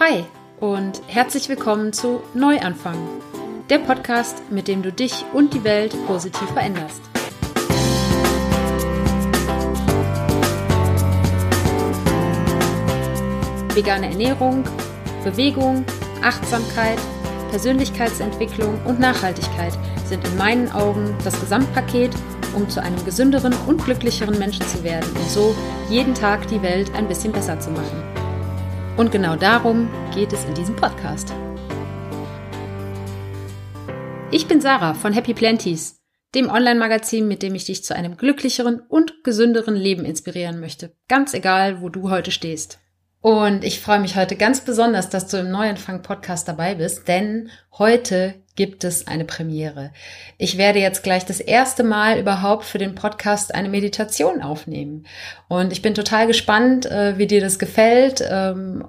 Hi und herzlich willkommen zu Neuanfang, der Podcast, mit dem du dich und die Welt positiv veränderst. Vegane Ernährung, Bewegung, Achtsamkeit, Persönlichkeitsentwicklung und Nachhaltigkeit sind in meinen Augen das Gesamtpaket, um zu einem gesünderen und glücklicheren Menschen zu werden und so jeden Tag die Welt ein bisschen besser zu machen. Und genau darum geht es in diesem Podcast. Ich bin Sarah von Happy Plenties, dem Online-Magazin, mit dem ich dich zu einem glücklicheren und gesünderen Leben inspirieren möchte, ganz egal, wo du heute stehst. Und ich freue mich heute ganz besonders, dass du im Neuanfang-Podcast dabei bist, denn heute gibt es eine Premiere. Ich werde jetzt gleich das erste Mal überhaupt für den Podcast eine Meditation aufnehmen. Und ich bin total gespannt, wie dir das gefällt. Aber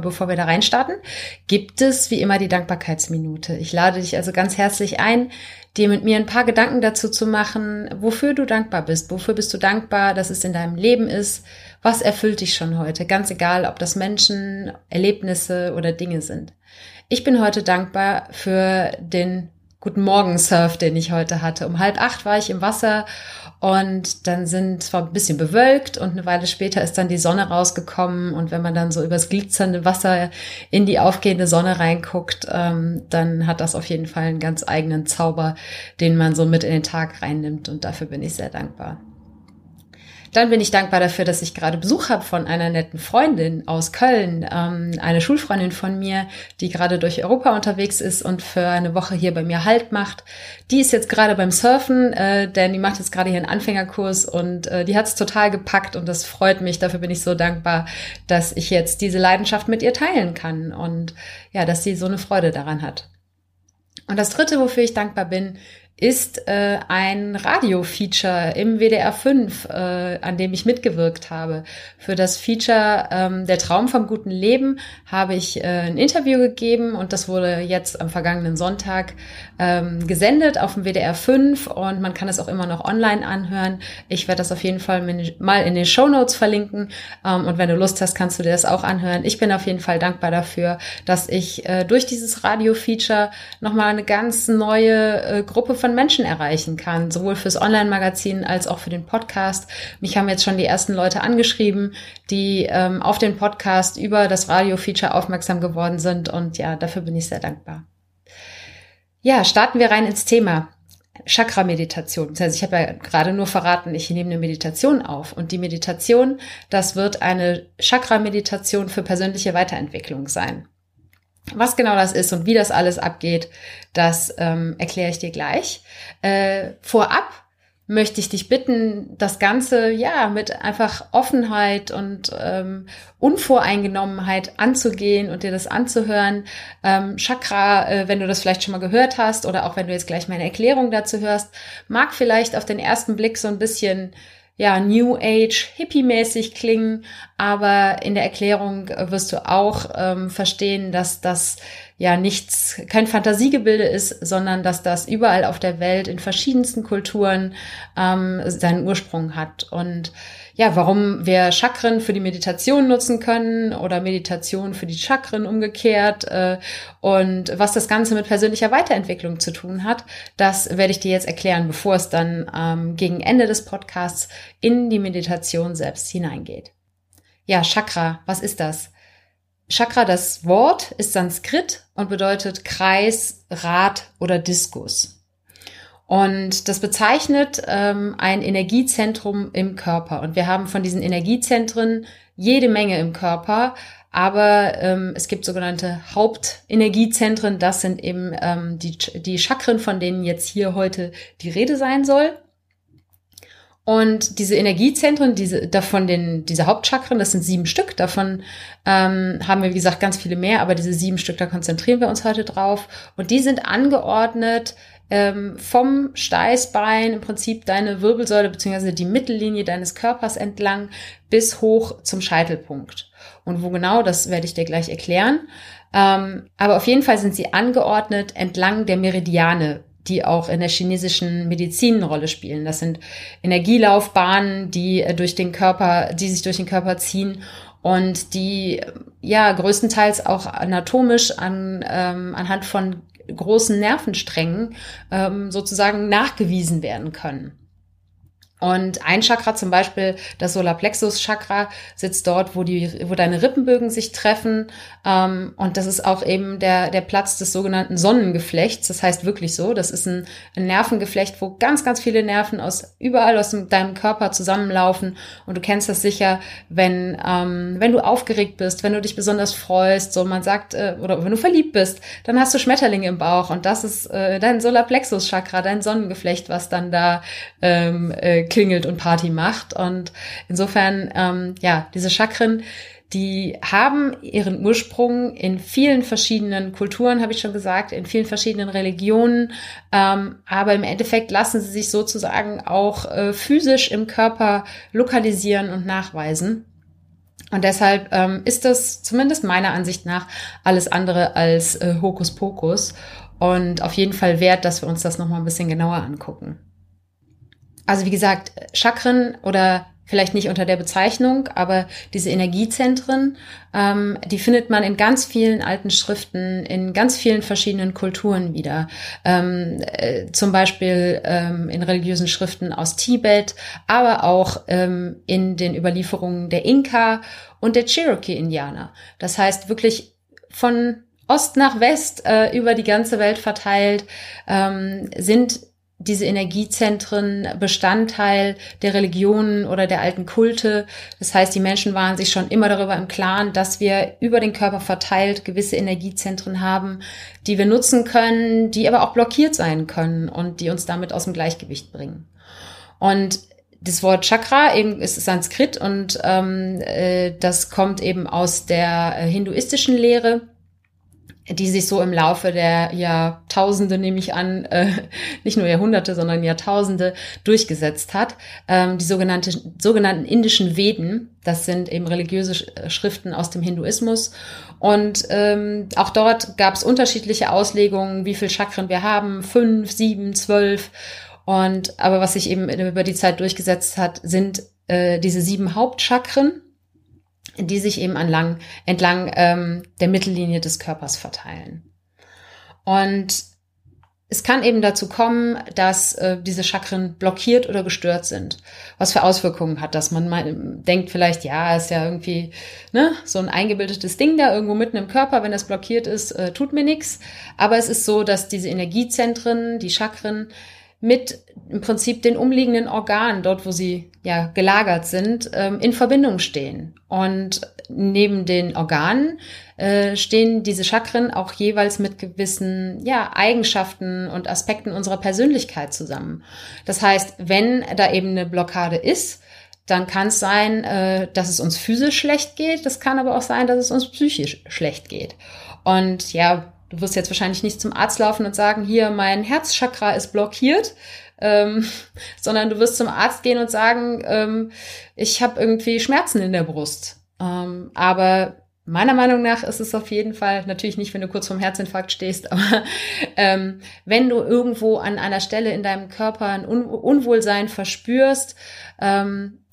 bevor wir da reinstarten, gibt es wie immer die Dankbarkeitsminute. Ich lade dich also ganz herzlich ein, dir mit mir ein paar Gedanken dazu zu machen, wofür du dankbar bist. Wofür bist du dankbar, dass es in deinem Leben ist? Was erfüllt dich schon heute? Ganz egal, ob das Menschen, Erlebnisse oder Dinge sind. Ich bin heute dankbar für den guten Morgensurf, den ich heute hatte. Um 7:30 war ich im Wasser und dann sind zwar ein bisschen bewölkt und eine Weile später ist dann die Sonne rausgekommen und wenn man dann so übers glitzernde Wasser in die aufgehende Sonne reinguckt, dann hat das auf jeden Fall einen ganz eigenen Zauber, den man so mit in den Tag reinnimmt und dafür bin ich sehr dankbar. Dann bin ich dankbar dafür, dass ich gerade Besuch habe von einer netten Freundin aus Köln, eine Schulfreundin von mir, die gerade durch Europa unterwegs ist und für eine Woche hier bei mir Halt macht. Die ist jetzt gerade beim Surfen, denn die macht jetzt gerade hier einen Anfängerkurs und die hat es total gepackt und das freut mich. Dafür bin ich so dankbar, dass ich jetzt diese Leidenschaft mit ihr teilen kann und ja, dass sie so eine Freude daran hat. Und das Dritte, wofür ich dankbar bin, ist ein Radio-Feature im WDR 5, an dem ich mitgewirkt habe. Für das Feature Der Traum vom guten Leben habe ich ein Interview gegeben und das wurde jetzt am vergangenen Sonntag gesendet auf dem WDR 5 und man kann es auch immer noch online anhören. Ich werde das auf jeden Fall mal in den Shownotes verlinken und wenn du Lust hast, kannst du dir das auch anhören. Ich bin auf jeden Fall dankbar dafür, dass ich durch dieses Radio-Feature nochmal eine ganz neue Gruppe von Menschen erreichen kann, sowohl fürs Online-Magazin als auch für den Podcast. Mich haben jetzt schon die ersten Leute angeschrieben, die auf den Podcast über das Radio-Feature aufmerksam geworden sind und ja, dafür bin ich sehr dankbar. Ja, starten wir rein ins Thema. Chakra-Meditation. Also ich habe ja gerade nur verraten, ich nehme eine Meditation auf und die Meditation, das wird eine Chakra-Meditation für persönliche Weiterentwicklung sein. Was genau das ist und wie das alles abgeht, das erkläre ich dir gleich. Vorab möchte ich dich bitten, das Ganze ja mit einfach Offenheit und Unvoreingenommenheit anzugehen und dir das anzuhören. Chakra, wenn du das vielleicht schon mal gehört hast oder auch wenn du jetzt gleich meine Erklärung dazu hörst, mag vielleicht auf den ersten Blick so ein bisschen New Age, hippie-mäßig klingen, aber in der Erklärung wirst du auch verstehen, dass das ja nichts, kein Fantasiegebilde ist, sondern dass das überall auf der Welt in verschiedensten Kulturen seinen Ursprung hat. Und ja, warum wir Chakren für die Meditation nutzen können oder Meditation für die Chakren umgekehrt und was das Ganze mit persönlicher Weiterentwicklung zu tun hat, das werde ich dir jetzt erklären, bevor es dann gegen Ende des Podcasts in die Meditation selbst hineingeht. Ja, Chakra, was ist das? Chakra, das Wort, ist Sanskrit und bedeutet Kreis, Rad oder Diskus. Und das bezeichnet ein Energiezentrum im Körper. Und wir haben von diesen Energiezentren jede Menge im Körper, aber es gibt sogenannte Hauptenergiezentren. Das sind eben die Chakren, von denen jetzt hier heute die Rede sein soll. Und diese Energiezentren, diese Hauptchakren, das sind 7 Stück, davon haben wir, wie gesagt, ganz viele mehr, aber diese 7 Stück, da konzentrieren wir uns heute drauf. Und die sind angeordnet vom Steißbein, im Prinzip deine Wirbelsäule bzw. die Mittellinie deines Körpers entlang bis hoch zum Scheitelpunkt. Und wo genau, das werde ich dir gleich erklären. Aber auf jeden Fall sind sie angeordnet entlang der Meridiane, die auch in der chinesischen Medizin eine Rolle spielen. Das sind Energielaufbahnen, die sich durch den Körper ziehen und die ja größtenteils auch anatomisch anhand von großen Nervensträngen sozusagen nachgewiesen werden können. Und ein Chakra, zum Beispiel das Solarplexus-Chakra, sitzt dort, wo deine Rippenbögen sich treffen. Und das ist auch eben der Platz des sogenannten Sonnengeflechts. Das heißt wirklich so, das ist ein Nervengeflecht, wo ganz, ganz viele Nerven überall aus deinem Körper zusammenlaufen. Und du kennst das sicher, wenn du aufgeregt bist, wenn du dich besonders freust, so man sagt, oder wenn du verliebt bist, dann hast du Schmetterlinge im Bauch. Und das ist dein Solarplexus-Chakra, dein Sonnengeflecht, was dann da klingelt und Party macht. Und insofern, diese Chakren, die haben ihren Ursprung in vielen verschiedenen Kulturen, habe ich schon gesagt, in vielen verschiedenen Religionen. Aber im Endeffekt lassen sie sich sozusagen auch physisch im Körper lokalisieren und nachweisen. Und deshalb ist das zumindest meiner Ansicht nach alles andere als Hokuspokus. Und auf jeden Fall wert, dass wir uns das nochmal ein bisschen genauer angucken. Also wie gesagt, Chakren oder vielleicht nicht unter der Bezeichnung, aber diese Energiezentren, die findet man in ganz vielen alten Schriften, in ganz vielen verschiedenen Kulturen wieder. Zum Beispiel in religiösen Schriften aus Tibet, aber auch in den Überlieferungen der Inka und der Cherokee-Indianer. Das heißt wirklich von Ost nach West über die ganze Welt verteilt sind diese Energiezentren Bestandteil der Religionen oder der alten Kulte. Das heißt, die Menschen waren sich schon immer darüber im Klaren, dass wir über den Körper verteilt gewisse Energiezentren haben, die wir nutzen können, die aber auch blockiert sein können und die uns damit aus dem Gleichgewicht bringen. Und das Wort Chakra eben ist Sanskrit und das kommt eben aus der hinduistischen Lehre, die sich so im Laufe der Jahrtausende, nehme ich an, nicht nur Jahrhunderte, sondern Jahrtausende durchgesetzt hat. Die sogenannten indischen Veden, das sind eben religiöse Schriften aus dem Hinduismus. Und auch dort gab es unterschiedliche Auslegungen, wie viele Chakren wir haben, 5, 7, 12. Aber was sich eben über die Zeit durchgesetzt hat, sind diese 7 Hauptchakren, die sich eben entlang der Mittellinie des Körpers verteilen. Und es kann eben dazu kommen, dass diese Chakren blockiert oder gestört sind. Was für Auswirkungen hat das? Man denkt vielleicht, ist ja irgendwie so ein eingebildetes Ding da irgendwo mitten im Körper, wenn das blockiert ist, tut mir nichts. Aber es ist so, dass diese Energiezentren, die Chakren, mit im Prinzip den umliegenden Organen, dort wo sie gelagert sind, in Verbindung stehen. Und neben den Organen stehen diese Chakren auch jeweils mit gewissen Eigenschaften und Aspekten unserer Persönlichkeit zusammen. Das heißt, wenn da eben eine Blockade ist, dann kann es sein, dass es uns physisch schlecht geht. Das kann aber auch sein, dass es uns psychisch schlecht geht. Und du wirst jetzt wahrscheinlich nicht zum Arzt laufen und sagen, hier, mein Herzchakra ist blockiert, sondern du wirst zum Arzt gehen und sagen, ich habe irgendwie Schmerzen in der Brust. Aber meiner Meinung nach ist es auf jeden Fall, natürlich nicht, wenn du kurz vorm Herzinfarkt stehst, aber wenn du irgendwo an einer Stelle in deinem Körper ein Unwohlsein verspürst,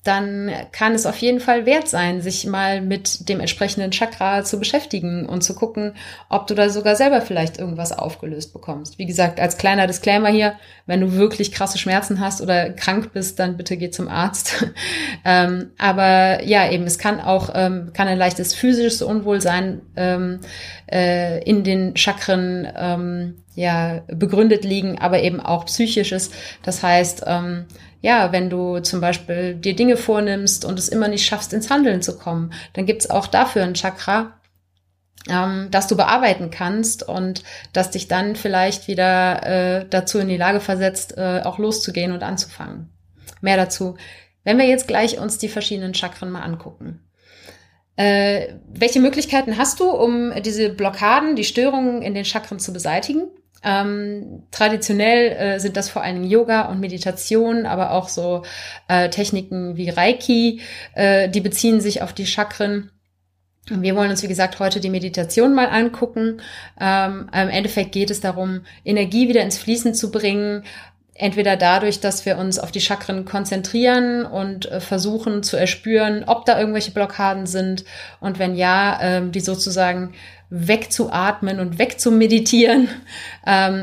dann kann es auf jeden Fall wert sein, sich mal mit dem entsprechenden Chakra zu beschäftigen und zu gucken, ob du da sogar selber vielleicht irgendwas aufgelöst bekommst. Wie gesagt, als kleiner Disclaimer hier, wenn du wirklich krasse Schmerzen hast oder krank bist, dann bitte geh zum Arzt. Aber es kann auch ein leichtes physisches Unwohlsein in den Chakren begründet liegen, aber eben auch psychisches. Das heißt, wenn du zum Beispiel dir Dinge vornimmst und es immer nicht schaffst, ins Handeln zu kommen, dann gibt's auch dafür ein Chakra, das du bearbeiten kannst und das dich dann vielleicht wieder dazu in die Lage versetzt, auch loszugehen und anzufangen. Mehr dazu, wenn wir jetzt gleich uns die verschiedenen Chakren mal angucken. Welche Möglichkeiten hast du, um diese Blockaden, die Störungen in den Chakren zu beseitigen? Traditionell sind das vor allem Yoga und Meditation, aber auch so Techniken wie Reiki, die beziehen sich auf die Chakren. Wir wollen uns, wie gesagt, heute die Meditation mal angucken. Im Endeffekt geht es darum, Energie wieder ins Fließen zu bringen, Entweder dadurch, dass wir uns auf die Chakren konzentrieren und versuchen zu erspüren, ob da irgendwelche Blockaden sind und wenn ja, die sozusagen wegzuatmen und wegzumeditieren,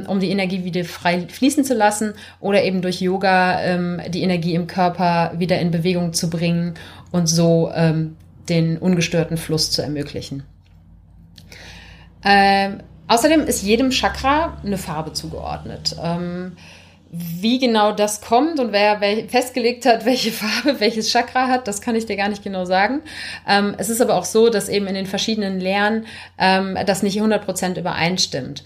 um die Energie wieder frei fließen zu lassen oder eben durch Yoga die Energie im Körper wieder in Bewegung zu bringen und so den ungestörten Fluss zu ermöglichen. Außerdem ist jedem Chakra eine Farbe zugeordnet. Wie genau das kommt und wer festgelegt hat, welche Farbe welches Chakra hat, das kann ich dir gar nicht genau sagen. Es ist aber auch so, dass eben in den verschiedenen Lehren das nicht 100% übereinstimmt.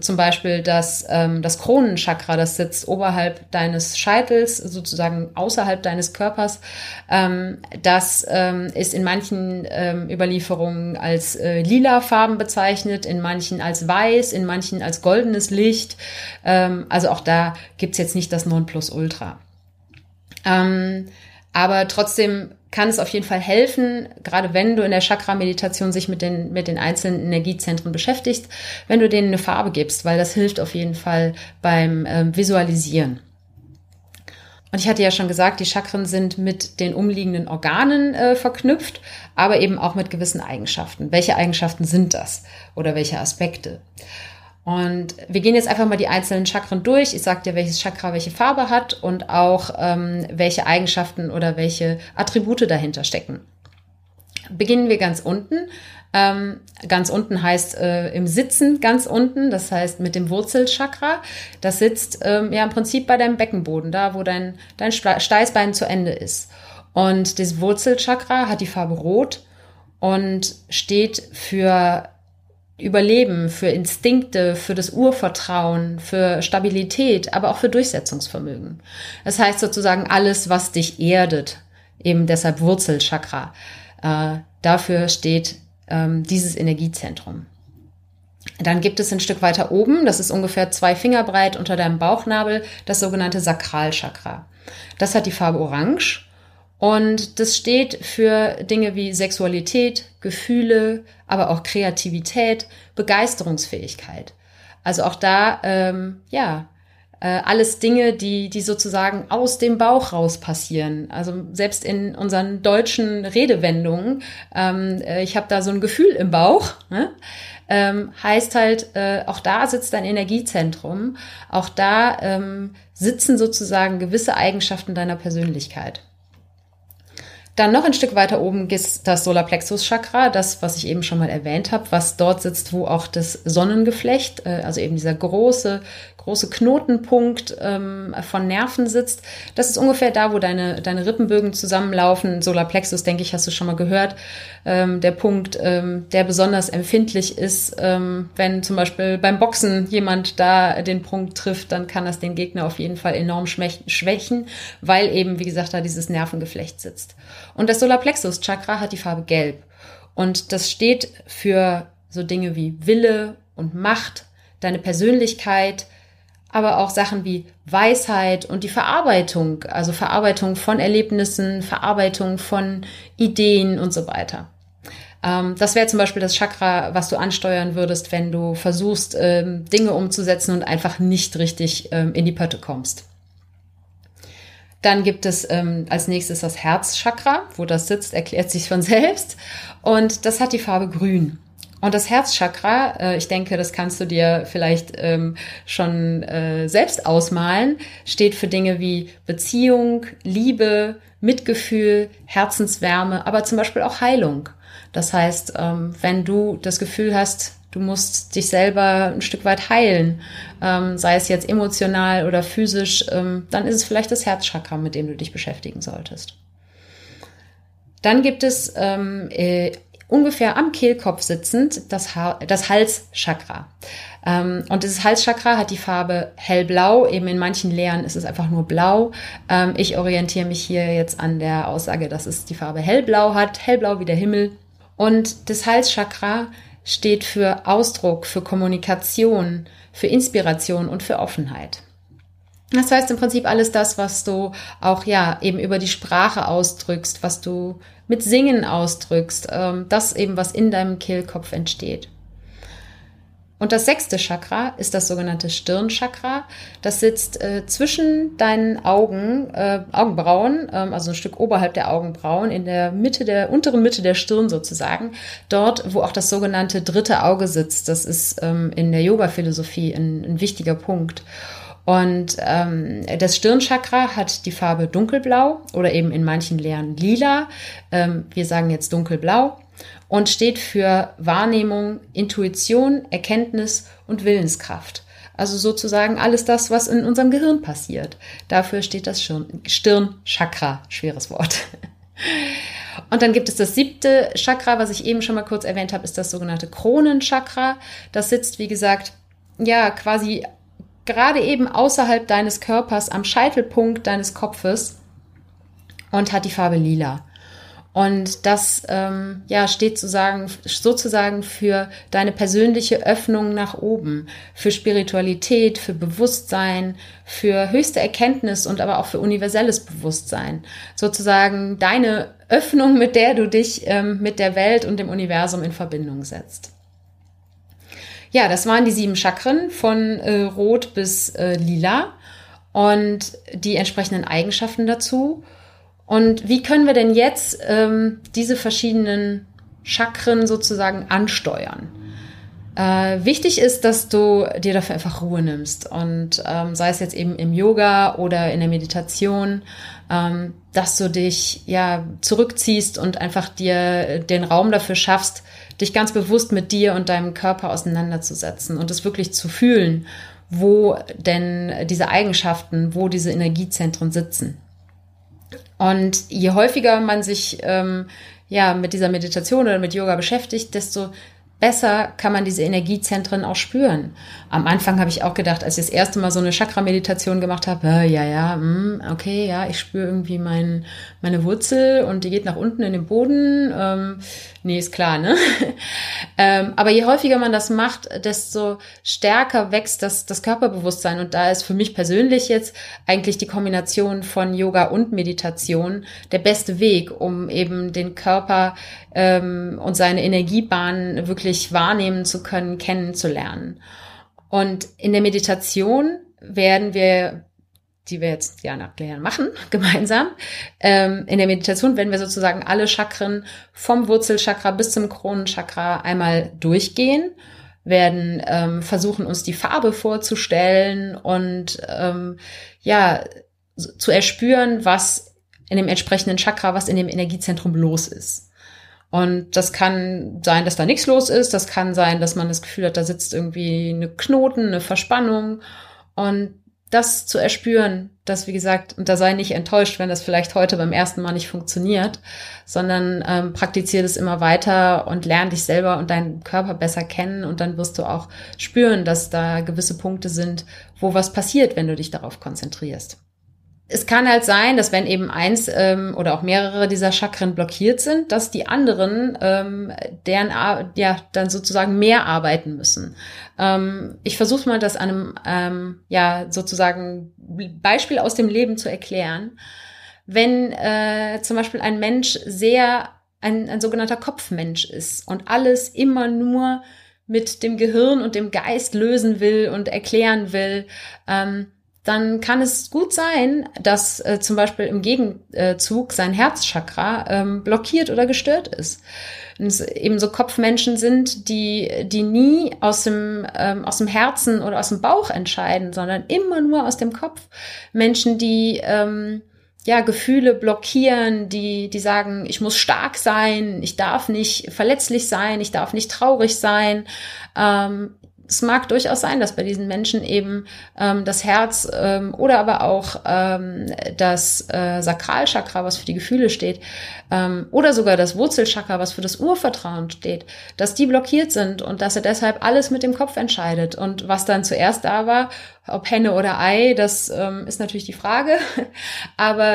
Zum Beispiel, dass das Kronenchakra, das sitzt oberhalb deines Scheitels, sozusagen außerhalb deines Körpers, das ist in manchen Überlieferungen als lila Farben bezeichnet, in manchen als weiß, in manchen als goldenes Licht. Also auch da gibt es jetzt nicht das Nonplusultra. Aber trotzdem kann es auf jeden Fall helfen, gerade wenn du in der Chakra-Meditation sich mit den einzelnen Energiezentren beschäftigst, wenn du denen eine Farbe gibst, weil das hilft auf jeden Fall beim Visualisieren. Und ich hatte ja schon gesagt, die Chakren sind mit den umliegenden Organen verknüpft, aber eben auch mit gewissen Eigenschaften. Welche Eigenschaften sind das oder welche Aspekte? Und wir gehen jetzt einfach mal die einzelnen Chakren durch. Ich sage dir, welches Chakra welche Farbe hat und auch welche Eigenschaften oder welche Attribute dahinter stecken. Beginnen wir ganz unten. Ganz unten heißt im Sitzen ganz unten, das heißt mit dem Wurzelchakra. Das sitzt ja im Prinzip bei deinem Beckenboden, da wo dein Steißbein zu Ende ist. Und das Wurzelchakra hat die Farbe Rot und steht für Überleben, für Instinkte, für das Urvertrauen, für Stabilität, aber auch für Durchsetzungsvermögen. Das heißt sozusagen alles, was dich erdet, eben deshalb Wurzelchakra. Dafür steht dieses Energiezentrum. Dann gibt es ein Stück weiter oben, das ist ungefähr 2 Finger breit unter deinem Bauchnabel, das sogenannte Sakralchakra. Das hat die Farbe Orange. Und das steht für Dinge wie Sexualität, Gefühle, aber auch Kreativität, Begeisterungsfähigkeit. Also auch da, alles Dinge, die sozusagen aus dem Bauch raus passieren. Also selbst in unseren deutschen Redewendungen, ich habe da so ein Gefühl im Bauch, ne? Heißt halt, auch da sitzt dein Energiezentrum, auch da sitzen sozusagen gewisse Eigenschaften deiner Persönlichkeit. Dann noch ein Stück weiter oben ist das Solarplexus-Chakra, das, was ich eben schon mal erwähnt habe, was dort sitzt, wo auch das Sonnengeflecht, also eben dieser große Knotenpunkt von Nerven sitzt. Das ist ungefähr da, wo deine Rippenbögen zusammenlaufen. Solarplexus, denke ich, hast du schon mal gehört. Der Punkt, der besonders empfindlich ist, wenn zum Beispiel beim Boxen jemand da den Punkt trifft, dann kann das den Gegner auf jeden Fall enorm schwächen, weil eben, wie gesagt, da dieses Nervengeflecht sitzt. Und das Solarplexus-Chakra hat die Farbe Gelb. Und das steht für so Dinge wie Wille und Macht, deine Persönlichkeit, aber auch Sachen wie Weisheit und die Verarbeitung, also Verarbeitung von Erlebnissen, Verarbeitung von Ideen und so weiter. Das wäre zum Beispiel das Chakra, was du ansteuern würdest, wenn du versuchst, Dinge umzusetzen und einfach nicht richtig in die Pötte kommst. Dann gibt es als nächstes das Herzchakra, wo das sitzt, erklärt sich von selbst. Und das hat die Farbe Grün. Und das Herzchakra, ich denke, das kannst du dir vielleicht schon selbst ausmalen, steht für Dinge wie Beziehung, Liebe, Mitgefühl, Herzenswärme, aber zum Beispiel auch Heilung. Das heißt, wenn du das Gefühl hast, du musst dich selber ein Stück weit heilen, sei es jetzt emotional oder physisch, dann ist es vielleicht das Herzchakra, mit dem du dich beschäftigen solltest. Dann gibt es ungefähr am Kehlkopf sitzend das Halschakra. Und dieses Halschakra hat die Farbe hellblau, eben in manchen Lehren ist es einfach nur blau. Ich orientiere mich hier jetzt an der Aussage, dass es die Farbe hellblau hat, hellblau wie der Himmel. Und das Halschakra steht für Ausdruck, für Kommunikation, für Inspiration und für Offenheit. Das heißt im Prinzip alles das, was du auch ja eben über die Sprache ausdrückst, was du mit Singen ausdrückst, das eben, was in deinem Kehlkopf entsteht. Und das 6. Chakra ist das sogenannte Stirnchakra. Das sitzt zwischen deinen Augen, Augenbrauen, also ein Stück oberhalb der Augenbrauen, in der Mitte der unteren Mitte der Stirn sozusagen, dort, wo auch das sogenannte 3. Auge sitzt. Das ist in der Yoga-Philosophie ein wichtiger Punkt. Und das Stirnchakra hat die Farbe dunkelblau oder eben in manchen Lehren lila. Wir sagen jetzt dunkelblau. Und steht für Wahrnehmung, Intuition, Erkenntnis und Willenskraft. Also sozusagen alles das, was in unserem Gehirn passiert. Dafür steht das Stirnchakra, schweres Wort. Und dann gibt es das 7. Chakra, was ich eben schon mal kurz erwähnt habe, ist das sogenannte Kronenchakra. Das sitzt, wie gesagt, ja quasi gerade eben außerhalb deines Körpers am Scheitelpunkt deines Kopfes und hat die Farbe lila. Und das steht sozusagen für deine persönliche Öffnung nach oben, für Spiritualität, für Bewusstsein, für höchste Erkenntnis und aber auch für universelles Bewusstsein. Sozusagen deine Öffnung, mit der du dich mit der Welt und dem Universum in Verbindung setzt. Ja, das waren die 7 Chakren von Rot bis Lila und die entsprechenden Eigenschaften dazu. Und wie können wir denn jetzt diese verschiedenen Chakren sozusagen ansteuern? Wichtig ist, dass du dir dafür einfach Ruhe nimmst und sei es jetzt eben im Yoga oder in der Meditation, dass du dich ja zurückziehst und einfach dir den Raum dafür schaffst, dich ganz bewusst mit dir und deinem Körper auseinanderzusetzen und es wirklich zu fühlen, wo denn diese Eigenschaften, wo diese Energiezentren sitzen. Und je häufiger man sich mit dieser Meditation oder mit Yoga beschäftigt, desto besser kann man diese Energiezentren auch spüren. Am Anfang habe ich auch gedacht, als ich das erste Mal so eine Chakra-Meditation gemacht habe, ich spüre irgendwie meine Wurzel und die geht nach unten in den Boden. Ist klar, ne? Aber je häufiger man das macht, desto stärker wächst das Körperbewusstsein. Und da ist für mich persönlich jetzt eigentlich die Kombination von Yoga und Meditation der beste Weg, um eben den Körper und seine Energiebahnen wirklich wahrnehmen zu können, kennenzulernen. Und in der Meditation werden wir sozusagen alle Chakren vom Wurzelchakra bis zum Kronenchakra einmal durchgehen, werden versuchen, uns die Farbe vorzustellen und zu erspüren, was in dem entsprechenden Chakra, was in dem Energiezentrum los ist. Und das kann sein, dass da nichts los ist, das kann sein, dass man das Gefühl hat, da sitzt irgendwie eine Knoten, eine Verspannung, und das zu erspüren, dass, wie gesagt, und da sei nicht enttäuscht, wenn das vielleicht heute beim ersten Mal nicht funktioniert, sondern praktiziere das immer weiter und lerne dich selber und deinen Körper besser kennen, und dann wirst du auch spüren, dass da gewisse Punkte sind, wo was passiert, wenn du dich darauf konzentrierst. Es kann halt sein, dass wenn eben eins oder auch mehrere dieser Chakren blockiert sind, dass die anderen dann sozusagen mehr arbeiten müssen. Ich versuche mal, das an einem sozusagen Beispiel aus dem Leben zu erklären. Wenn zum Beispiel ein Mensch ein sogenannter Kopfmensch ist und alles immer nur mit dem Gehirn und dem Geist lösen will und erklären will, dann kann es gut sein, dass zum Beispiel im Gegenzug sein Herzchakra blockiert oder gestört ist. Und es eben so Kopfmenschen sind, die nie aus dem Herzen oder aus dem Bauch entscheiden, sondern immer nur aus dem Kopf. Menschen, die Gefühle blockieren, die sagen, ich muss stark sein, ich darf nicht verletzlich sein, ich darf nicht traurig sein. Es mag durchaus sein, dass bei diesen Menschen eben das Herz oder aber auch das Sakralchakra, was für die Gefühle steht, oder sogar das Wurzelchakra, was für das Urvertrauen steht, dass die blockiert sind und dass er deshalb alles mit dem Kopf entscheidet. Und was dann zuerst da war, ob Henne oder Ei, das ist natürlich die Frage. Aber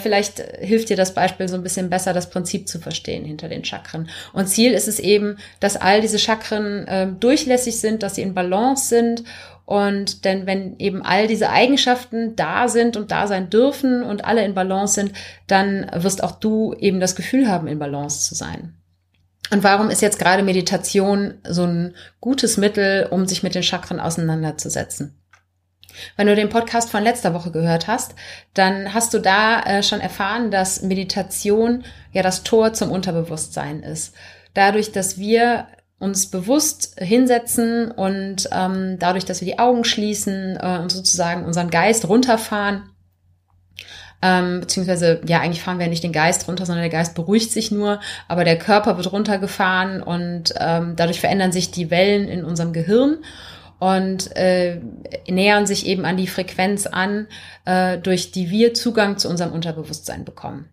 vielleicht hilft dir das Beispiel so ein bisschen besser, das Prinzip zu verstehen hinter den Chakren. Und Ziel ist es eben, dass all diese Chakren durchlässig sind, dass sie in Balance sind. Und denn wenn eben all diese Eigenschaften da sind und da sein dürfen und alle in Balance sind, dann wirst auch du eben das Gefühl haben, in Balance zu sein. Und warum ist jetzt gerade Meditation so ein gutes Mittel, um sich mit den Chakren auseinanderzusetzen? Wenn du den Podcast von letzter Woche gehört hast, dann hast du da schon erfahren, dass Meditation ja das Tor zum Unterbewusstsein ist. Dadurch, dass wir uns bewusst hinsetzen und dadurch, dass wir die Augen schließen und sozusagen unseren Geist runterfahren, beziehungsweise, ja, eigentlich fahren wir nicht den Geist runter, sondern der Geist beruhigt sich nur, aber der Körper wird runtergefahren und dadurch verändern sich die Wellen in unserem Gehirn und nähern sich eben an die Frequenz an, durch die wir Zugang zu unserem Unterbewusstsein bekommen.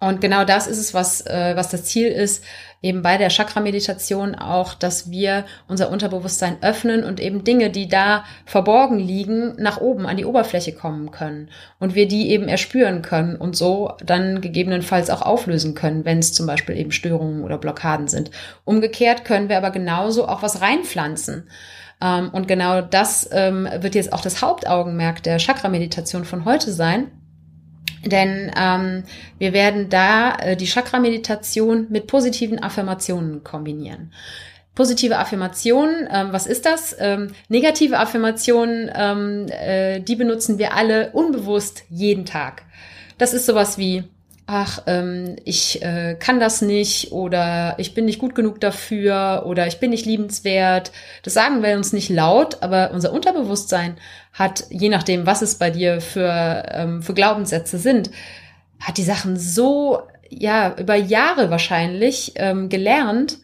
Und genau das ist es, was das Ziel ist, eben bei der Chakra-Meditation auch, dass wir unser Unterbewusstsein öffnen und eben Dinge, die da verborgen liegen, nach oben an die Oberfläche kommen können und wir die eben erspüren können und so dann gegebenenfalls auch auflösen können, wenn es zum Beispiel eben Störungen oder Blockaden sind. Umgekehrt können wir aber genauso auch was reinpflanzen. Und genau das wird jetzt auch das Hauptaugenmerk der Chakra-Meditation von heute sein. Denn wir werden da die Chakra-Meditation mit positiven Affirmationen kombinieren. Positive Affirmationen, was ist das? Negative Affirmationen, die benutzen wir alle unbewusst jeden Tag. Das ist sowas wie, ach, ich kann das nicht oder ich bin nicht gut genug dafür oder ich bin nicht liebenswert. Das sagen wir uns nicht laut, aber unser Unterbewusstsein hat, je nachdem, was es bei dir für Glaubenssätze sind, hat die Sachen so, ja, über Jahre wahrscheinlich gelernt,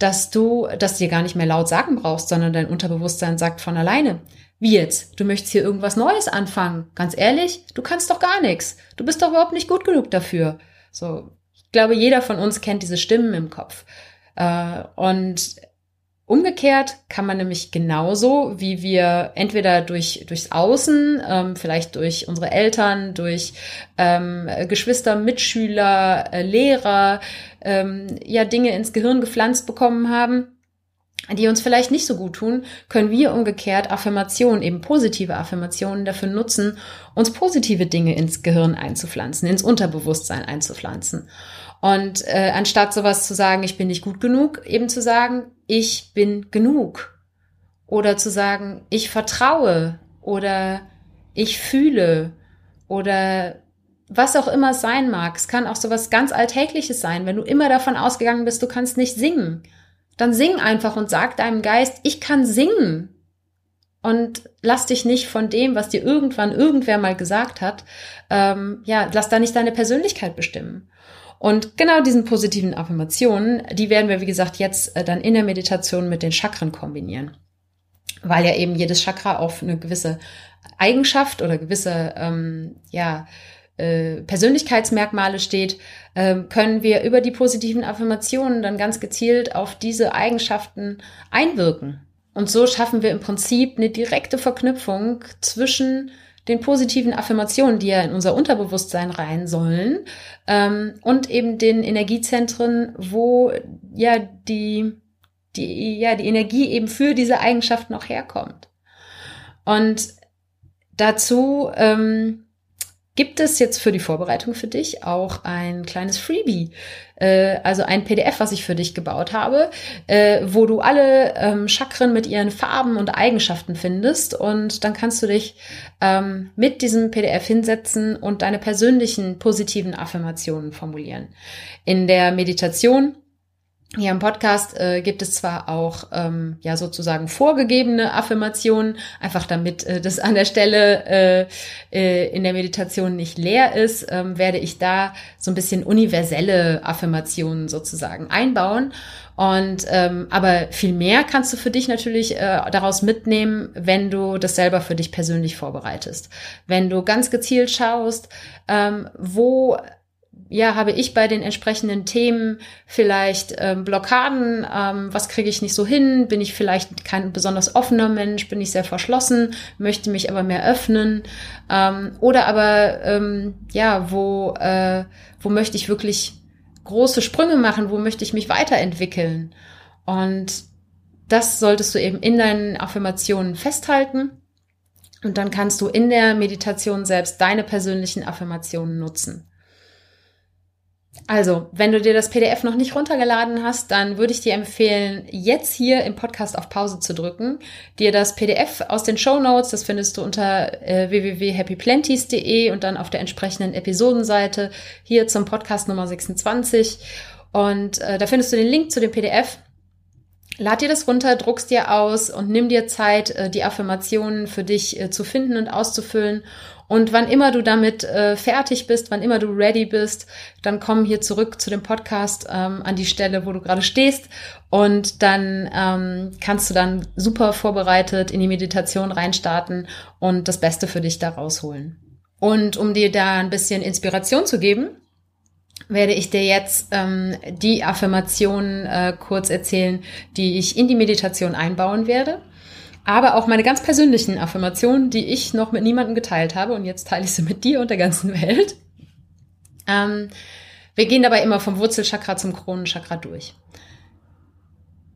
dass du das dir gar nicht mehr laut sagen brauchst, sondern dein Unterbewusstsein sagt von alleine. Wie jetzt? Du möchtest hier irgendwas Neues anfangen. Ganz ehrlich, du kannst doch gar nichts. Du bist doch überhaupt nicht gut genug dafür. So, ich glaube, jeder von uns kennt diese Stimmen im Kopf. Und umgekehrt kann man nämlich genauso, wie wir entweder durchs Außen, vielleicht durch unsere Eltern, durch Geschwister, Mitschüler, Lehrer, ja, Dinge ins Gehirn gepflanzt bekommen haben, die uns vielleicht nicht so gut tun, können wir umgekehrt Affirmationen, eben positive Affirmationen dafür nutzen, uns positive Dinge ins Gehirn einzupflanzen, ins Unterbewusstsein einzupflanzen. Und anstatt sowas zu sagen, ich bin nicht gut genug, eben zu sagen, ich bin genug. Oder zu sagen, ich vertraue oder ich fühle oder was auch immer es sein mag. Es kann auch sowas ganz Alltägliches sein, wenn du immer davon ausgegangen bist, du kannst nicht singen. Dann sing einfach und sag deinem Geist, ich kann singen. Und lass dich nicht von dem, was dir irgendwann irgendwer mal gesagt hat, lass da nicht deine Persönlichkeit bestimmen. Und genau diesen positiven Affirmationen, die werden wir, wie gesagt, jetzt dann in der Meditation mit den Chakren kombinieren. Weil ja eben jedes Chakra auf eine gewisse Eigenschaft oder gewisse, Persönlichkeitsmerkmale steht, können wir über die positiven Affirmationen dann ganz gezielt auf diese Eigenschaften einwirken. Und so schaffen wir im Prinzip eine direkte Verknüpfung zwischen den positiven Affirmationen, die ja in unser Unterbewusstsein rein sollen, und eben den Energiezentren, wo ja die Energie eben für diese Eigenschaften auch herkommt. Und dazu gibt es jetzt für die Vorbereitung für dich auch ein kleines Freebie, also ein PDF, was ich für dich gebaut habe, wo du alle Chakren mit ihren Farben und Eigenschaften findest und dann kannst du dich mit diesem PDF hinsetzen und deine persönlichen positiven Affirmationen formulieren. In der Meditation hier im Podcast gibt es zwar auch sozusagen vorgegebene Affirmationen, einfach damit das an der Stelle in der Meditation nicht leer ist, werde ich da so ein bisschen universelle Affirmationen sozusagen einbauen. Und aber viel mehr kannst du für dich natürlich daraus mitnehmen, wenn du das selber für dich persönlich vorbereitest. Wenn du ganz gezielt schaust, habe ich bei den entsprechenden Themen vielleicht Blockaden? Was kriege ich nicht so hin? Bin ich vielleicht kein besonders offener Mensch? Bin ich sehr verschlossen? Möchte mich aber mehr öffnen? Wo möchte ich wirklich große Sprünge machen? Wo möchte ich mich weiterentwickeln? Und das solltest du eben in deinen Affirmationen festhalten. Und dann kannst du in der Meditation selbst deine persönlichen Affirmationen nutzen. Also, wenn du dir das PDF noch nicht runtergeladen hast, dann würde ich dir empfehlen, jetzt hier im Podcast auf Pause zu drücken, dir das PDF aus den Shownotes, das findest du unter www.happyplenties.de und dann auf der entsprechenden Episodenseite hier zum Podcast Nummer 26 und da findest du den Link zu dem PDF. Lad dir das runter, druckst dir aus und nimm dir Zeit, die Affirmationen für dich zu finden und auszufüllen. Und wann immer du damit fertig bist, wann immer du ready bist, dann komm hier zurück zu dem Podcast an die Stelle, wo du gerade stehst. Und dann kannst du dann super vorbereitet in die Meditation reinstarten und das Beste für dich da rausholen. Und um dir da ein bisschen Inspiration zu geben, werde ich dir jetzt die Affirmationen kurz erzählen, die ich in die Meditation einbauen werde. Aber auch meine ganz persönlichen Affirmationen, die ich noch mit niemandem geteilt habe. Und jetzt teile ich sie mit dir und der ganzen Welt. Wir gehen dabei immer vom Wurzelchakra zum Kronenchakra durch.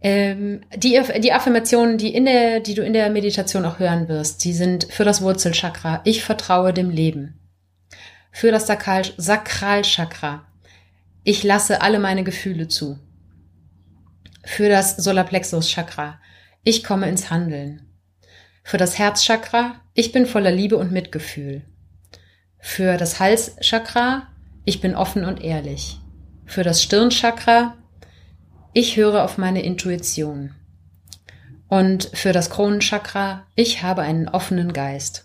Die Affirmationen, die du in der Meditation auch hören wirst, die sind für das Wurzelchakra: Ich vertraue dem Leben. Für das Sakralchakra: Ich lasse alle meine Gefühle zu. Für das Solarplexus-Chakra: Ich komme ins Handeln. Für das Herzchakra: Ich bin voller Liebe und Mitgefühl. Für das Halschakra: Ich bin offen und ehrlich. Für das Stirnchakra: Ich höre auf meine Intuition. Und für das Kronenchakra: Ich habe einen offenen Geist.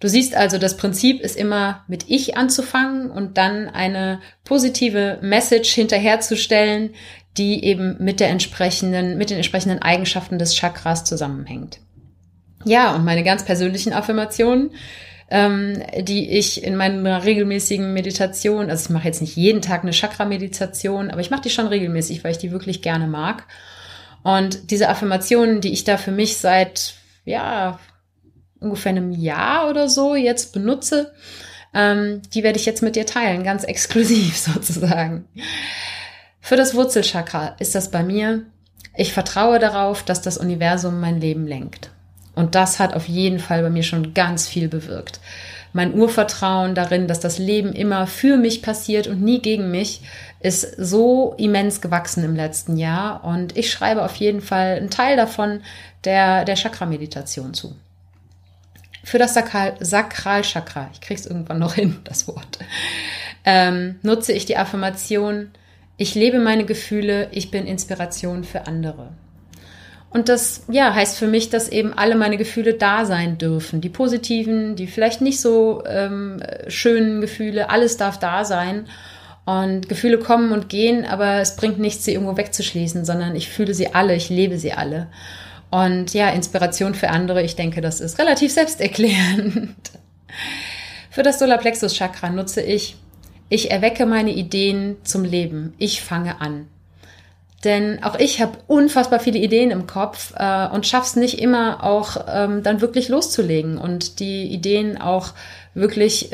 Du siehst also, das Prinzip ist immer, mit Ich anzufangen und dann eine positive Message hinterherzustellen, die eben mit den entsprechenden Eigenschaften des Chakras zusammenhängt. Ja, und meine ganz persönlichen Affirmationen, die ich in meiner regelmäßigen Meditation, also ich mache jetzt nicht jeden Tag eine Chakra-Meditation, aber ich mache die schon regelmäßig, weil ich die wirklich gerne mag. Und diese Affirmationen, die ich da für mich seit, ungefähr einem Jahr oder so jetzt benutze, die werde ich jetzt mit dir teilen, ganz exklusiv sozusagen. Für das Wurzelchakra ist das bei mir: Ich vertraue darauf, dass das Universum mein Leben lenkt. Und das hat auf jeden Fall bei mir schon ganz viel bewirkt. Mein Urvertrauen darin, dass das Leben immer für mich passiert und nie gegen mich, ist so immens gewachsen im letzten Jahr. Und ich schreibe auf jeden Fall einen Teil davon der Chakra-Meditation zu. Für das Sakralchakra, ich krieg's irgendwann noch hin, das Wort, nutze ich die Affirmation: Ich lebe meine Gefühle, ich bin Inspiration für andere. Und das heißt für mich, dass eben alle meine Gefühle da sein dürfen. Die positiven, die vielleicht nicht so schönen Gefühle, alles darf da sein. Und Gefühle kommen und gehen, aber es bringt nichts, sie irgendwo wegzuschließen, sondern ich fühle sie alle, ich lebe sie alle. Und Inspiration für andere, ich denke, das ist relativ selbsterklärend. Für das Solarplexus-Chakra nutze ich: Ich erwecke meine Ideen zum Leben. Ich fange an. Denn auch ich habe unfassbar viele Ideen im Kopf und schaff's nicht immer auch dann wirklich loszulegen und die Ideen auch wirklich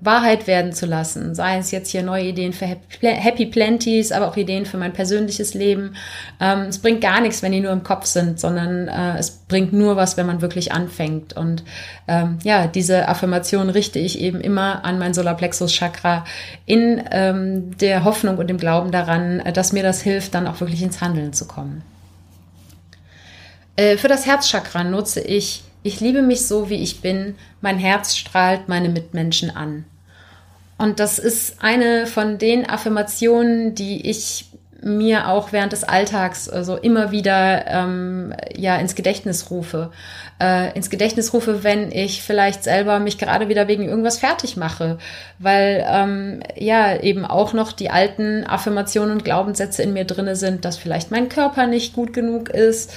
Wahrheit werden zu lassen. Sei es jetzt hier neue Ideen für Happy Plenties, aber auch Ideen für mein persönliches Leben. Es bringt gar nichts, wenn die nur im Kopf sind, sondern es bringt nur was, wenn man wirklich anfängt. Und diese Affirmation richte ich eben immer an mein Solarplexus-Chakra in der Hoffnung und dem Glauben daran, dass mir das hilft, dann auch wirklich ins Handeln zu kommen. Für das Herzchakra nutze ich: Ich liebe mich so, wie ich bin. Mein Herz strahlt meine Mitmenschen an. Und das ist eine von den Affirmationen, die ich mir auch während des Alltags also immer wieder ins Gedächtnis rufe, wenn ich vielleicht selber mich gerade wieder wegen irgendwas fertig mache, weil eben auch noch die alten Affirmationen und Glaubenssätze in mir drinne sind, dass vielleicht mein Körper nicht gut genug ist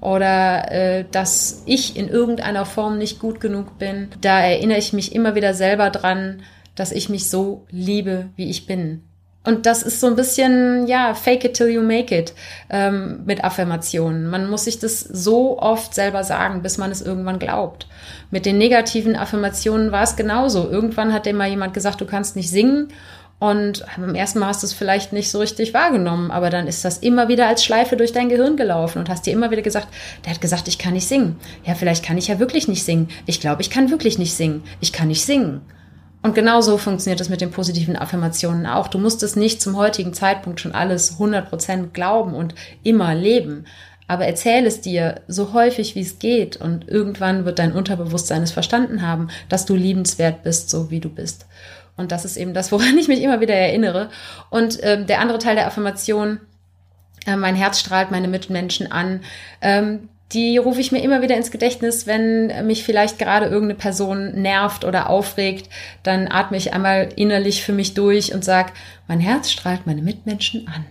oder dass ich in irgendeiner Form nicht gut genug bin. Da erinnere ich mich immer wieder selber dran, dass ich mich so liebe, wie ich bin. Und das ist so ein bisschen, fake it till you make it mit Affirmationen. Man muss sich das so oft selber sagen, bis man es irgendwann glaubt. Mit den negativen Affirmationen war es genauso. Irgendwann hat dir mal jemand gesagt, du kannst nicht singen. Und beim ersten Mal hast du es vielleicht nicht so richtig wahrgenommen. Aber dann ist das immer wieder als Schleife durch dein Gehirn gelaufen und hast dir immer wieder gesagt, der hat gesagt, ich kann nicht singen. Ja, vielleicht kann ich ja wirklich nicht singen. Ich glaube, ich kann wirklich nicht singen. Ich kann nicht singen. Und genauso funktioniert das mit den positiven Affirmationen auch. Du musst es nicht zum heutigen Zeitpunkt schon alles 100% glauben und immer leben. Aber erzähl es dir so häufig, wie es geht, und irgendwann wird dein Unterbewusstsein es verstanden haben, dass du liebenswert bist, so wie du bist. Und das ist eben das, woran ich mich immer wieder erinnere. Und der andere Teil der Affirmation, mein Herz strahlt meine Mitmenschen an, die rufe ich mir immer wieder ins Gedächtnis, wenn mich vielleicht gerade irgendeine Person nervt oder aufregt, dann atme ich einmal innerlich für mich durch und sag, mein Herz strahlt meine Mitmenschen an.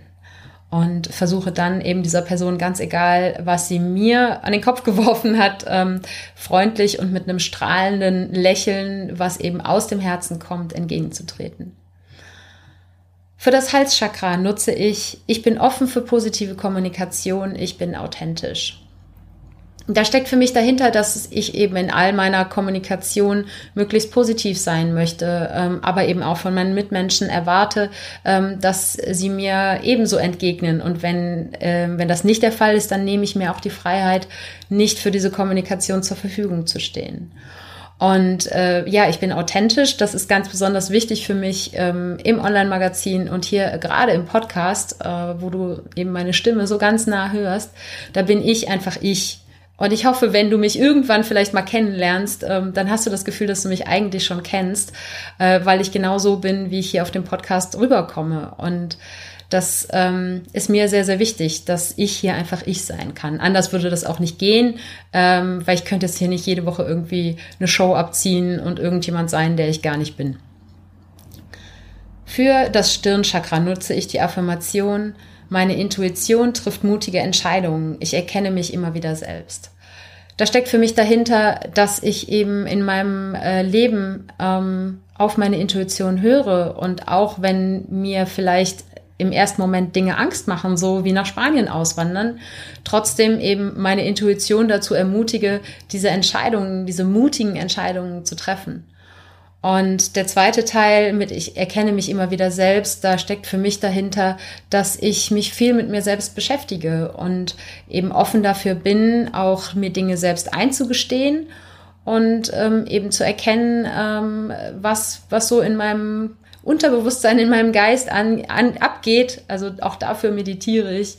Und versuche dann eben dieser Person, ganz egal, was sie mir an den Kopf geworfen hat, freundlich und mit einem strahlenden Lächeln, was eben aus dem Herzen kommt, entgegenzutreten. Für das Halschakra nutze ich bin offen für positive Kommunikation, ich bin authentisch. Da steckt für mich dahinter, dass ich eben in all meiner Kommunikation möglichst positiv sein möchte, aber eben auch von meinen Mitmenschen erwarte, dass sie mir ebenso entgegnen. Und wenn das nicht der Fall ist, dann nehme ich mir auch die Freiheit, nicht für diese Kommunikation zur Verfügung zu stehen. Und ich bin authentisch. Das ist ganz besonders wichtig für mich im Online-Magazin und hier gerade im Podcast, wo du eben meine Stimme so ganz nah hörst. Da bin ich einfach ich. Und ich hoffe, wenn du mich irgendwann vielleicht mal kennenlernst, dann hast du das Gefühl, dass du mich eigentlich schon kennst, weil ich genau so bin, wie ich hier auf dem Podcast rüberkomme. Und das ist mir sehr, sehr wichtig, dass ich hier einfach ich sein kann. Anders würde das auch nicht gehen, weil ich könnte jetzt hier nicht jede Woche irgendwie eine Show abziehen und irgendjemand sein, der ich gar nicht bin. Für das Stirnchakra nutze ich die Affirmation: Meine Intuition trifft mutige Entscheidungen. Ich erkenne mich immer wieder selbst. Da steckt für mich dahinter, dass ich eben in meinem Leben auf meine Intuition höre. Und auch wenn mir vielleicht im ersten Moment Dinge Angst machen, so wie nach Spanien auswandern, trotzdem eben meine Intuition dazu ermutige, diese mutigen Entscheidungen zu treffen. Und der zweite Teil mit ich erkenne mich immer wieder selbst, da steckt für mich dahinter, dass ich mich viel mit mir selbst beschäftige und eben offen dafür bin, auch mir Dinge selbst einzugestehen und eben zu erkennen, was so in meinem Unterbewusstsein, in meinem Geist abgeht. Also auch dafür meditiere ich.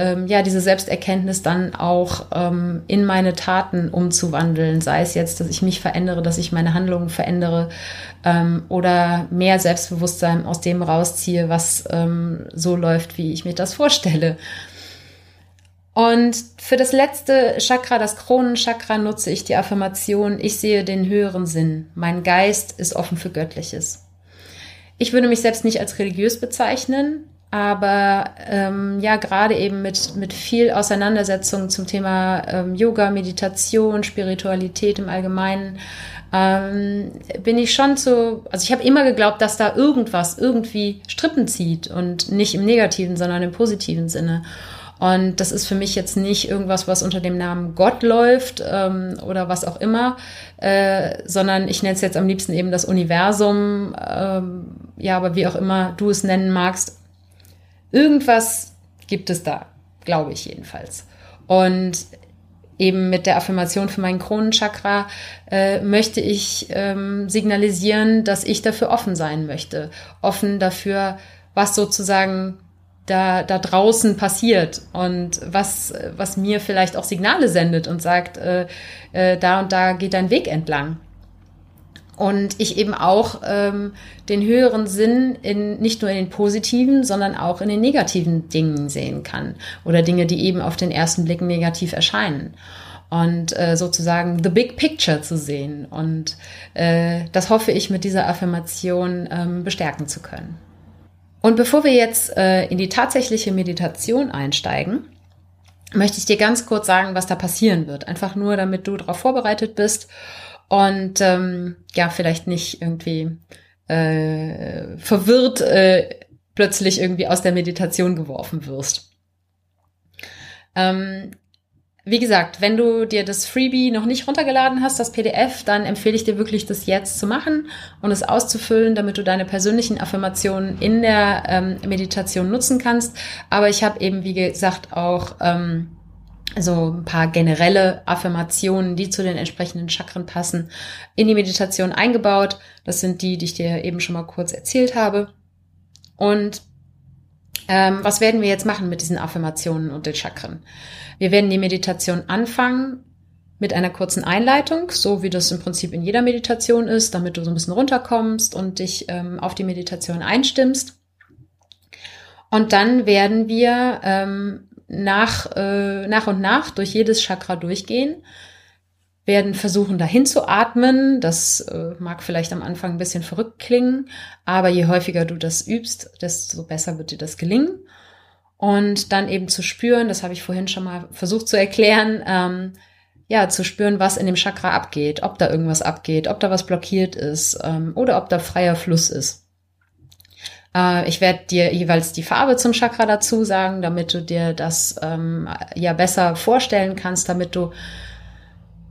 Diese Selbsterkenntnis dann auch in meine Taten umzuwandeln, sei es jetzt, dass ich mich verändere, dass ich meine Handlungen verändere oder mehr Selbstbewusstsein aus dem rausziehe, was so läuft, wie ich mir das vorstelle. Und für das letzte Chakra, das Kronenchakra, nutze ich die Affirmation: Ich sehe den höheren Sinn. Mein Geist ist offen für Göttliches. Ich würde mich selbst nicht als religiös bezeichnen, aber gerade eben mit viel Auseinandersetzung zum Thema Yoga, Meditation, Spiritualität im Allgemeinen bin ich schon ich habe immer geglaubt, dass da irgendwas irgendwie Strippen zieht, und nicht im negativen, sondern im positiven Sinne. Und das ist für mich jetzt nicht irgendwas, was unter dem Namen Gott läuft oder was auch immer, sondern ich nenne es jetzt am liebsten eben das Universum, aber wie auch immer du es nennen magst. Irgendwas gibt es da, glaube ich jedenfalls. Und eben mit der Affirmation für mein Kronenchakra möchte ich signalisieren, dass ich dafür offen sein möchte. Offen dafür, was sozusagen da draußen passiert und was mir vielleicht auch Signale sendet und sagt, da und da geht dein Weg entlang. Und ich eben auch den höheren Sinn nicht nur in den positiven, sondern auch in den negativen Dingen sehen kann. Oder Dinge, die eben auf den ersten Blick negativ erscheinen. Und sozusagen the big picture zu sehen. Und das hoffe ich mit dieser Affirmation bestärken zu können. Und bevor wir jetzt in die tatsächliche Meditation einsteigen, möchte ich dir ganz kurz sagen, was da passieren wird. Einfach nur, damit du darauf vorbereitet bist und vielleicht nicht irgendwie verwirrt plötzlich irgendwie aus der Meditation geworfen wirst. Wie gesagt, wenn du dir das Freebie noch nicht runtergeladen hast, das PDF, dann empfehle ich dir wirklich, das jetzt zu machen und es auszufüllen, damit du deine persönlichen Affirmationen in der Meditation nutzen kannst. Aber ich habe eben, wie gesagt, auch so ein paar generelle Affirmationen, die zu den entsprechenden Chakren passen, in die Meditation eingebaut. Das sind die, die ich dir eben schon mal kurz erzählt habe. Und was werden wir jetzt machen mit diesen Affirmationen und den Chakren? Wir werden die Meditation anfangen mit einer kurzen Einleitung, so wie das im Prinzip in jeder Meditation ist, damit du so ein bisschen runterkommst und dich auf die Meditation einstimmst. Und dann werden wir nach und nach durch jedes Chakra durchgehen, werden versuchen, dahin zu atmen. Das mag vielleicht am Anfang ein bisschen verrückt klingen, aber je häufiger du das übst, desto besser wird dir das gelingen. Und dann eben zu spüren, das habe ich vorhin schon mal versucht zu erklären, zu spüren, was in dem Chakra abgeht, ob da irgendwas abgeht, ob da was blockiert ist oder ob da freier Fluss ist. Ich werde dir jeweils die Farbe zum Chakra dazu sagen, damit du dir das besser vorstellen kannst, damit du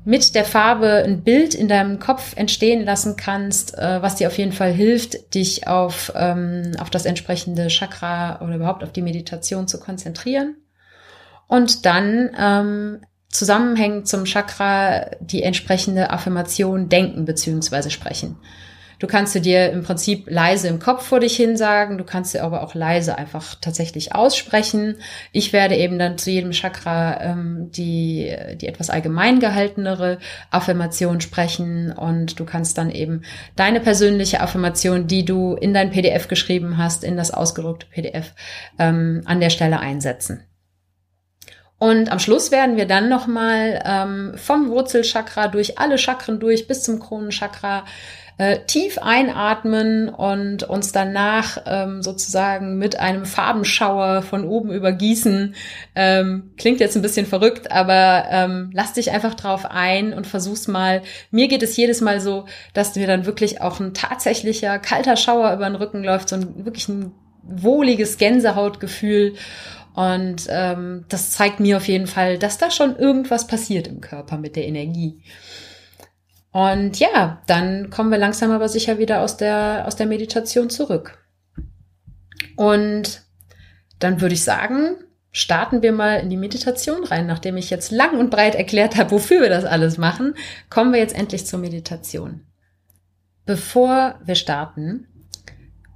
mit der Farbe ein Bild in deinem Kopf entstehen lassen kannst, was dir auf jeden Fall hilft, dich auf das entsprechende Chakra oder überhaupt auf die Meditation zu konzentrieren. Und dann zusammenhängend zum Chakra die entsprechende Affirmation denken bzw. sprechen. Du kannst du dir im Prinzip leise im Kopf vor dich hin sagen, du kannst dir aber auch leise einfach tatsächlich aussprechen. Ich werde eben dann zu jedem Chakra die etwas allgemein gehaltenere Affirmation sprechen und du kannst dann eben deine persönliche Affirmation, die du in dein PDF geschrieben hast, in das ausgedruckte PDF, an der Stelle einsetzen. Und am Schluss werden wir dann nochmal vom Wurzelchakra durch alle Chakren durch bis zum Kronenchakra tief einatmen und uns danach sozusagen mit einem Farbenschauer von oben übergießen. Klingt jetzt ein bisschen verrückt, aber lass dich einfach drauf ein und versuch's mal. Mir geht es jedes Mal so, dass mir dann wirklich auch ein tatsächlicher kalter Schauer über den Rücken läuft, so ein wirklich ein wohliges Gänsehautgefühl. Und das zeigt mir auf jeden Fall, dass da schon irgendwas passiert im Körper mit der Energie. Und ja, dann kommen wir langsam aber sicher wieder aus der Meditation zurück. Und dann würde ich sagen, starten wir mal in die Meditation rein. Nachdem ich jetzt lang und breit erklärt habe, wofür wir das alles machen, kommen wir jetzt endlich zur Meditation. Bevor wir starten,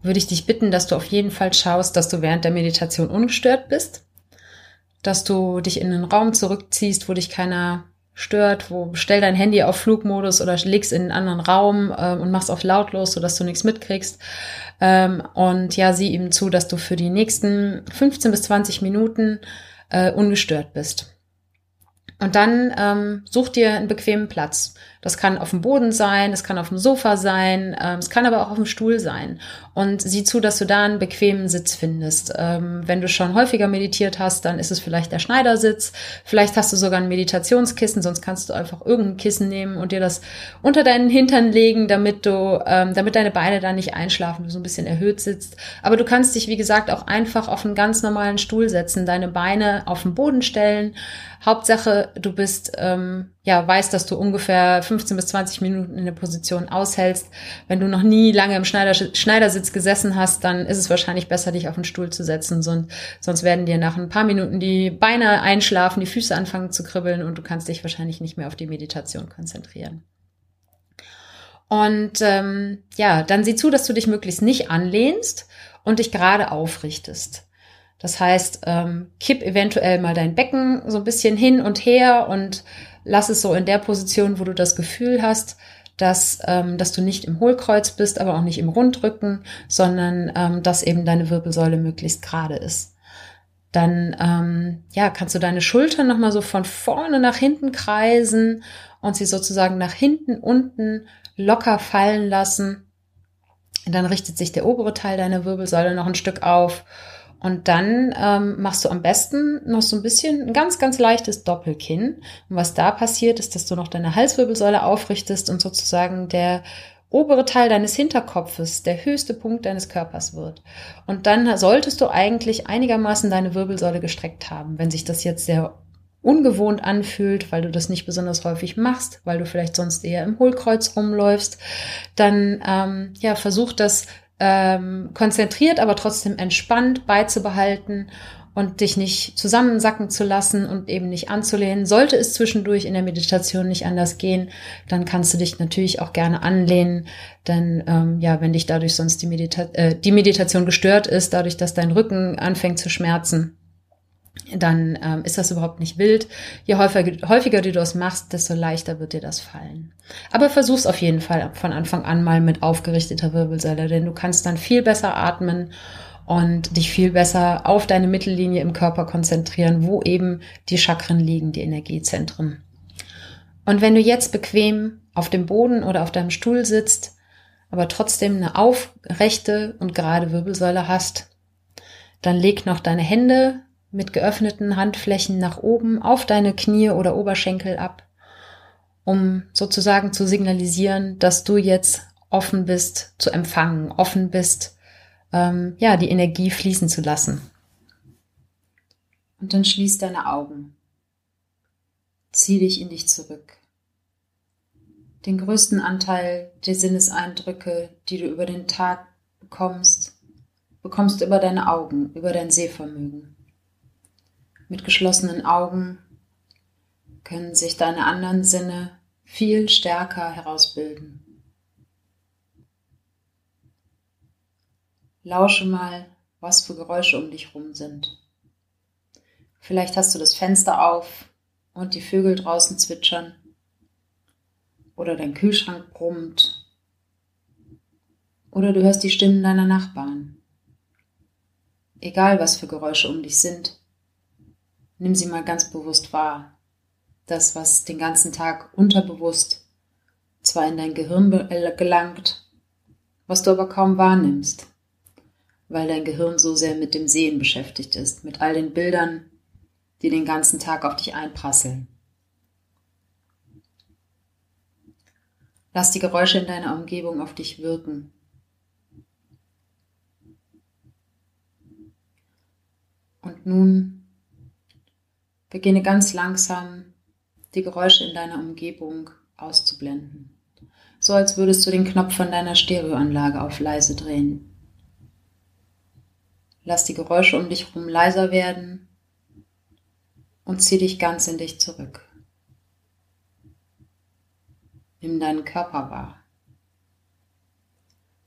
würde ich dich bitten, dass du auf jeden Fall schaust, dass du während der Meditation ungestört bist, dass du dich in einen Raum zurückziehst, wo dich keiner stört, stell dein Handy auf Flugmodus oder legst in einen anderen Raum und machst auf lautlos, sodass du nichts mitkriegst. Sieh eben zu, dass du für die nächsten 15 bis 20 Minuten ungestört bist. Und dann such dir einen bequemen Platz. Das kann auf dem Boden sein, das kann auf dem Sofa sein, es kann aber auch auf dem Stuhl sein. Und sieh zu, dass du da einen bequemen Sitz findest. Wenn du schon häufiger meditiert hast, dann ist es vielleicht der Schneidersitz. Vielleicht hast du sogar ein Meditationskissen, sonst kannst du einfach irgendein Kissen nehmen und dir das unter deinen Hintern legen, damit deine Beine da nicht einschlafen, du so ein bisschen erhöht sitzt. Aber du kannst dich, wie gesagt, auch einfach auf einen ganz normalen Stuhl setzen, deine Beine auf den Boden stellen. Hauptsache, du bist, weißt, dass du ungefähr 15 bis 20 Minuten in der Position aushältst. Wenn du noch nie lange im Schneidersitz gesessen hast, dann ist es wahrscheinlich besser, dich auf den Stuhl zu setzen. Sonst werden dir nach ein paar Minuten die Beine einschlafen, die Füße anfangen zu kribbeln und du kannst dich wahrscheinlich nicht mehr auf die Meditation konzentrieren. Und dann sieh zu, dass du dich möglichst nicht anlehnst und dich gerade aufrichtest. Das heißt, kipp eventuell mal dein Becken so ein bisschen hin und her und lass es so in der Position, wo du das Gefühl hast, dass du nicht im Hohlkreuz bist, aber auch nicht im Rundrücken, sondern dass eben deine Wirbelsäule möglichst gerade ist. Dann kannst du deine Schultern nochmal so von vorne nach hinten kreisen und sie sozusagen nach hinten unten locker fallen lassen. Und dann richtet sich der obere Teil deiner Wirbelsäule noch ein Stück auf. Und dann machst du am besten noch so ein bisschen ein ganz, ganz leichtes Doppelkinn. Und was da passiert, ist, dass du noch deine Halswirbelsäule aufrichtest und sozusagen der obere Teil deines Hinterkopfes der höchste Punkt deines Körpers wird. Und dann solltest du eigentlich einigermaßen deine Wirbelsäule gestreckt haben. Wenn sich das jetzt sehr ungewohnt anfühlt, weil du das nicht besonders häufig machst, weil du vielleicht sonst eher im Hohlkreuz rumläufst, dann versuch das konzentriert, aber trotzdem entspannt beizubehalten und dich nicht zusammensacken zu lassen und eben nicht anzulehnen. Sollte es zwischendurch in der Meditation nicht anders gehen, dann kannst du dich natürlich auch gerne anlehnen, denn wenn dich dadurch sonst die Meditation gestört ist, dadurch, dass dein Rücken anfängt zu schmerzen, dann ist das überhaupt nicht wild. Je häufiger du das machst, desto leichter wird dir das fallen. Aber versuch's auf jeden Fall von Anfang an mal mit aufgerichteter Wirbelsäule, denn du kannst dann viel besser atmen und dich viel besser auf deine Mittellinie im Körper konzentrieren, wo eben die Chakren liegen, die Energiezentren. Und wenn du jetzt bequem auf dem Boden oder auf deinem Stuhl sitzt, aber trotzdem eine aufrechte und gerade Wirbelsäule hast, dann leg noch deine Hände mit geöffneten Handflächen nach oben auf deine Knie oder Oberschenkel ab, um sozusagen zu signalisieren, dass du jetzt offen bist zu empfangen, offen bist, die Energie fließen zu lassen. Und dann schließ deine Augen. Zieh dich in dich zurück. Den größten Anteil der Sinneseindrücke, die du über den Tag bekommst, bekommst du über deine Augen, über dein Sehvermögen. Mit geschlossenen Augen können sich deine anderen Sinne viel stärker herausbilden. Lausche mal, was für Geräusche um dich rum sind. Vielleicht hast du das Fenster auf und die Vögel draußen zwitschern oder dein Kühlschrank brummt oder du hörst die Stimmen deiner Nachbarn. Egal, was für Geräusche um dich sind, nimm sie mal ganz bewusst wahr. Das, was den ganzen Tag unterbewusst zwar in dein Gehirn gelangt, was du aber kaum wahrnimmst, weil dein Gehirn so sehr mit dem Sehen beschäftigt ist, mit all den Bildern, die den ganzen Tag auf dich einprasseln. Lass die Geräusche in deiner Umgebung auf dich wirken. Und nun beginne ganz langsam, die Geräusche in deiner Umgebung auszublenden. So als würdest du den Knopf von deiner Stereoanlage auf leise drehen. Lass die Geräusche um dich herum leiser werden und zieh dich ganz in dich zurück. Nimm deinen Körper wahr.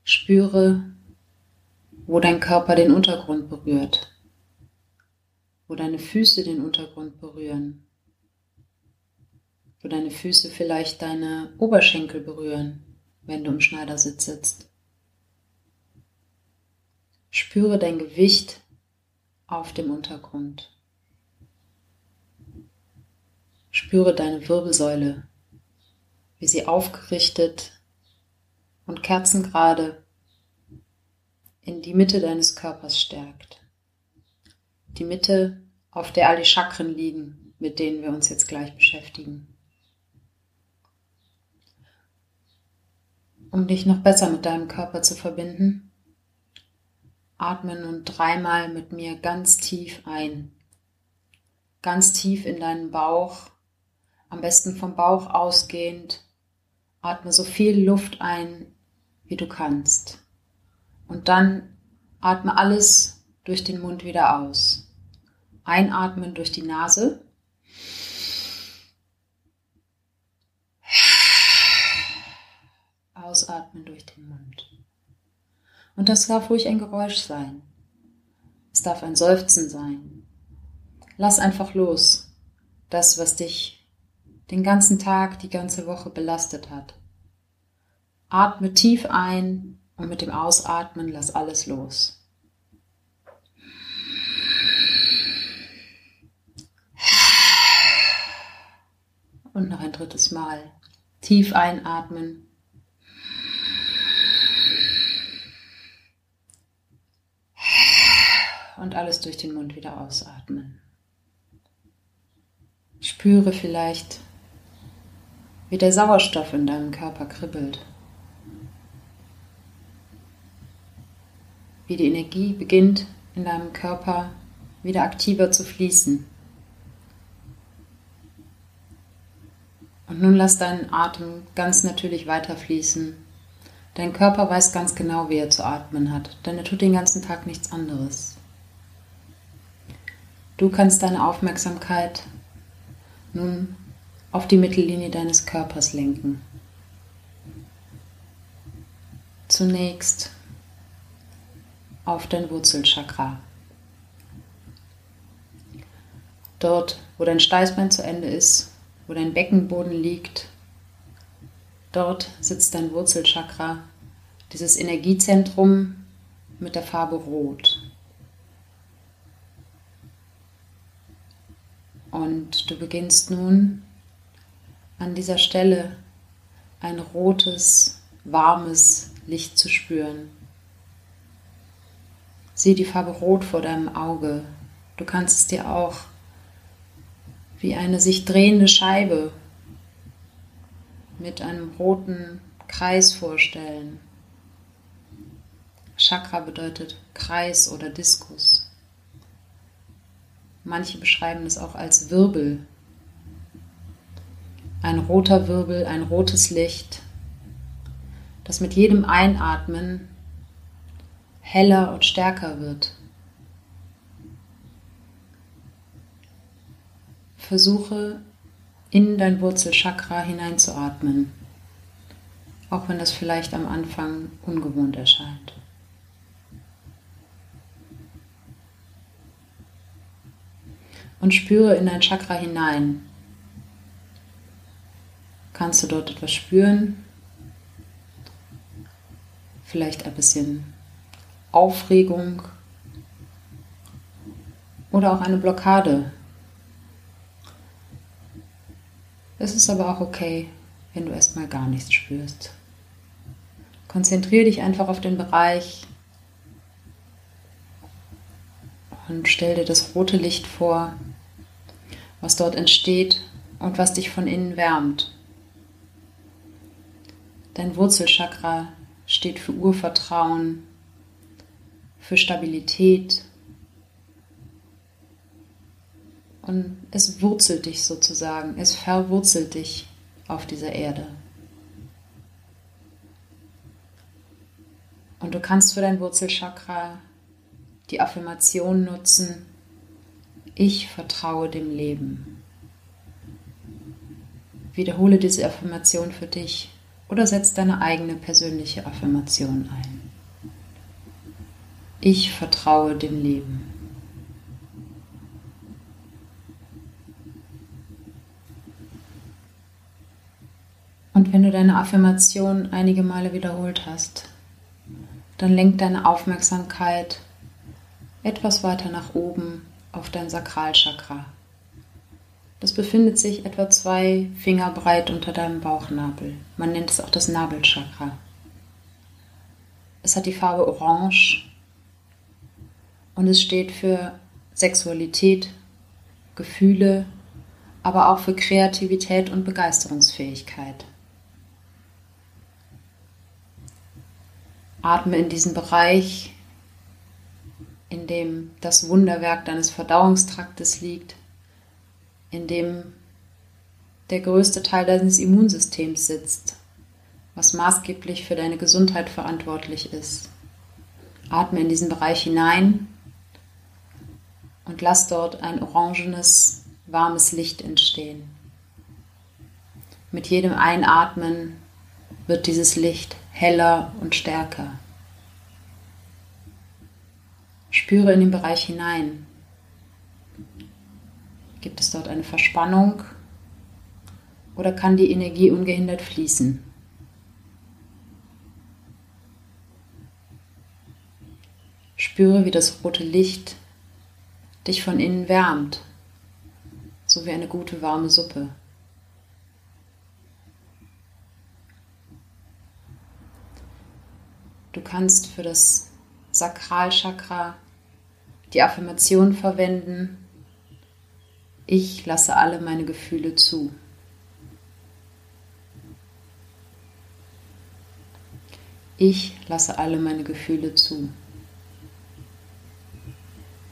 Spüre, wo dein Körper den Untergrund berührt, wo deine Füße den Untergrund berühren, wo deine Füße vielleicht deine Oberschenkel berühren, wenn du im Schneidersitz sitzt. Spüre dein Gewicht auf dem Untergrund. Spüre deine Wirbelsäule, wie sie aufgerichtet und kerzengerade in die Mitte deines Körpers stärkt. Die Mitte, auf der all die Chakren liegen, mit denen wir uns jetzt gleich beschäftigen. Um dich noch besser mit deinem Körper zu verbinden, atme nun 3-mal mit mir ganz tief ein, ganz tief in deinen Bauch, am besten vom Bauch ausgehend. Atme so viel Luft ein, wie du kannst. Und dann atme alles durch den Mund wieder aus. Einatmen durch die Nase. Ausatmen durch den Mund. Und das darf ruhig ein Geräusch sein. Es darf ein Seufzen sein. Lass einfach los, das, was dich den ganzen Tag, die ganze Woche belastet hat. Atme tief ein und mit dem Ausatmen lass alles los. Und noch ein 3. Mal. Tief einatmen. Und alles durch den Mund wieder ausatmen. Spüre vielleicht, wie der Sauerstoff in deinem Körper kribbelt. Wie die Energie beginnt, in deinem Körper wieder aktiver zu fließen. Und nun lass deinen Atem ganz natürlich weiterfließen, Dein Körper weiß ganz genau, wie er zu atmen hat, denn er tut den ganzen Tag nichts anderes. Du kannst deine Aufmerksamkeit nun auf die Mittellinie deines Körpers lenken. Zunächst auf dein Wurzelchakra. Dort, wo dein Steißbein zu Ende ist, wo dein Beckenboden liegt, dort sitzt dein Wurzelchakra, dieses Energiezentrum mit der Farbe Rot. Und du beginnst nun an dieser Stelle ein rotes, warmes Licht zu spüren. Sieh die Farbe Rot vor deinem Auge. Du kannst es dir auch wie eine sich drehende Scheibe mit einem roten Kreis vorstellen. Chakra bedeutet Kreis oder Diskus. Manche beschreiben es auch als Wirbel. Ein roter Wirbel, ein rotes Licht, das mit jedem Einatmen heller und stärker wird. Versuche, in dein Wurzelchakra hineinzuatmen, auch wenn das vielleicht am Anfang ungewohnt erscheint. Und spüre in dein Chakra hinein. Kannst du dort etwas spüren? Vielleicht ein bisschen Aufregung oder auch eine Blockade. Es ist aber auch okay, wenn du erstmal gar nichts spürst. Konzentriere dich einfach auf den Bereich und stell dir das rote Licht vor, was dort entsteht und was dich von innen wärmt. Dein Wurzelchakra steht für Urvertrauen, für Stabilität, und es wurzelt dich sozusagen, es verwurzelt dich auf dieser Erde. Und du kannst für dein Wurzelchakra die Affirmation nutzen: Ich vertraue dem Leben. Wiederhole diese Affirmation für dich oder setz deine eigene persönliche Affirmation ein. Ich vertraue dem Leben. Und wenn du deine Affirmation einige Male wiederholt hast, dann lenk deine Aufmerksamkeit etwas weiter nach oben auf dein Sakralchakra. Das befindet sich etwa 2 Finger breit unter deinem Bauchnabel. Man nennt es auch das Nabelchakra. Es hat die Farbe Orange. Und es steht für Sexualität, Gefühle, aber auch für Kreativität und Begeisterungsfähigkeit. Atme in diesen Bereich, in dem das Wunderwerk deines Verdauungstraktes liegt, in dem der größte Teil deines Immunsystems sitzt, was maßgeblich für deine Gesundheit verantwortlich ist. Atme in diesen Bereich hinein. Und lass dort ein orangenes, warmes Licht entstehen. Mit jedem Einatmen wird dieses Licht heller und stärker. Spüre in den Bereich hinein. Gibt es dort eine Verspannung oder kann die Energie ungehindert fließen? Spüre, wie das rote Licht dich von innen wärmt, so wie eine gute warme Suppe. Du kannst für das Sakralchakra die Affirmation verwenden: Ich lasse alle meine Gefühle zu. Ich lasse alle meine Gefühle zu.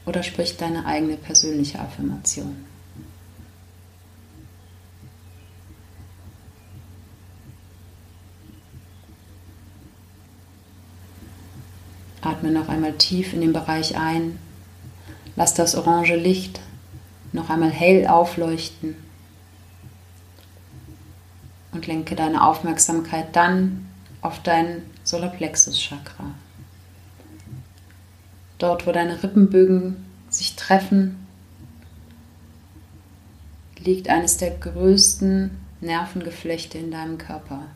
Oder sprich deine eigene persönliche Affirmation. Atme noch einmal tief in den Bereich ein. Lass das orange Licht noch einmal hell aufleuchten und lenke deine Aufmerksamkeit dann auf dein Solarplexus-Chakra. Dort, wo deine Rippenbögen sich treffen, liegt eines der größten Nervengeflechte in deinem Körper,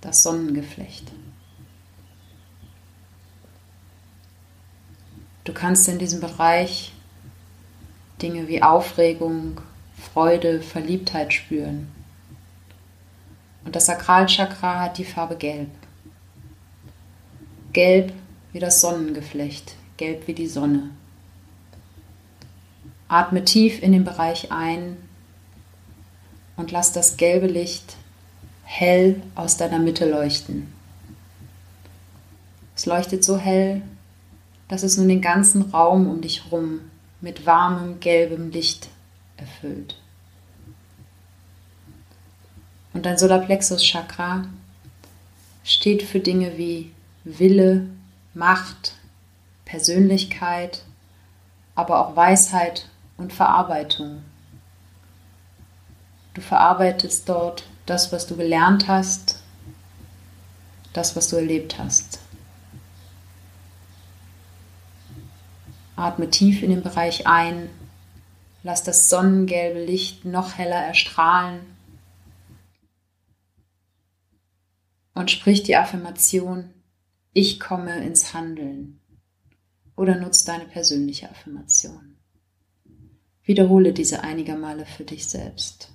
das Sonnengeflecht. Du kannst in diesem Bereich Dinge wie Aufregung, Freude, Verliebtheit spüren. Und das Sakralchakra hat die Farbe Gelb. Gelb wie das Sonnengeflecht, gelb wie die Sonne. Atme tief in den Bereich ein und lass das gelbe Licht hell aus deiner Mitte leuchten. Es leuchtet so hell, dass es nun den ganzen Raum um dich herum mit warmem, gelbem Licht erfüllt. Und dein Solarplexus-Chakra steht für Dinge wie Wille, Macht, Persönlichkeit, aber auch Weisheit und Verarbeitung. Du verarbeitest dort das, was du gelernt hast, das, was du erlebt hast. Atme tief in den Bereich ein, lass das sonnengelbe Licht noch heller erstrahlen und sprich die Affirmation, ich komme ins Handeln, oder nutz deine persönliche Affirmation. Wiederhole diese einige Male für dich selbst.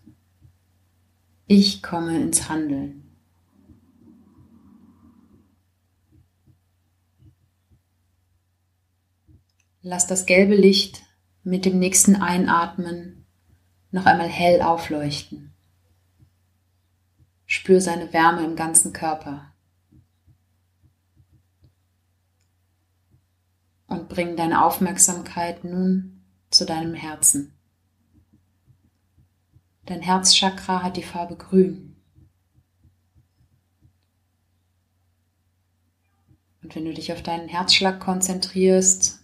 Ich komme ins Handeln. Lass das gelbe Licht mit dem nächsten Einatmen noch einmal hell aufleuchten. Spür seine Wärme im ganzen Körper. Und bring deine Aufmerksamkeit nun zu deinem Herzen. Dein Herzchakra hat die Farbe Grün. Und wenn du dich auf deinen Herzschlag konzentrierst,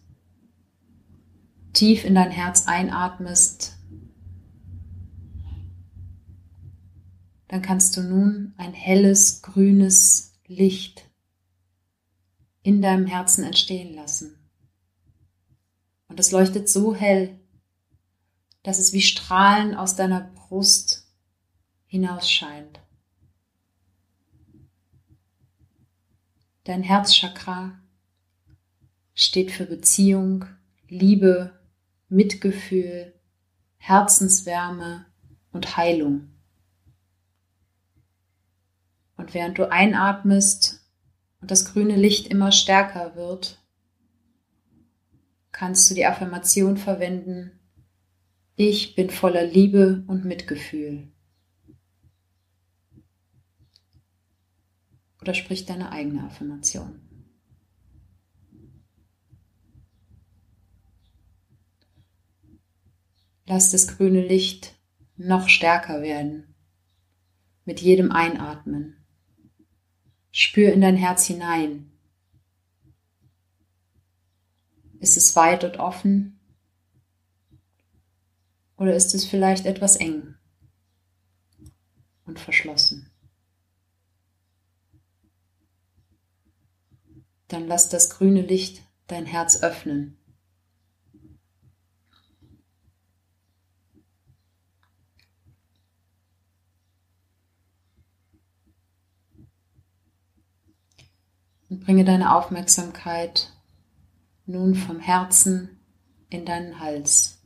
tief in dein Herz einatmest, dann kannst du nun ein helles, grünes Licht in deinem Herzen entstehen lassen. Und es leuchtet so hell, dass es wie Strahlen aus deiner Brust hinausscheint. Dein Herzchakra steht für Beziehung, Liebe, Mitgefühl, Herzenswärme und Heilung. Und während du einatmest und das grüne Licht immer stärker wird, kannst du die Affirmation verwenden, ich bin voller Liebe und Mitgefühl. Oder sprich deine eigene Affirmation. Lass das grüne Licht noch stärker werden, mit jedem Einatmen. Spür in dein Herz hinein. Ist es weit und offen? Oder ist es vielleicht etwas eng und verschlossen? Dann lass das grüne Licht dein Herz öffnen. Und bringe deine Aufmerksamkeit nun vom Herzen in deinen Hals.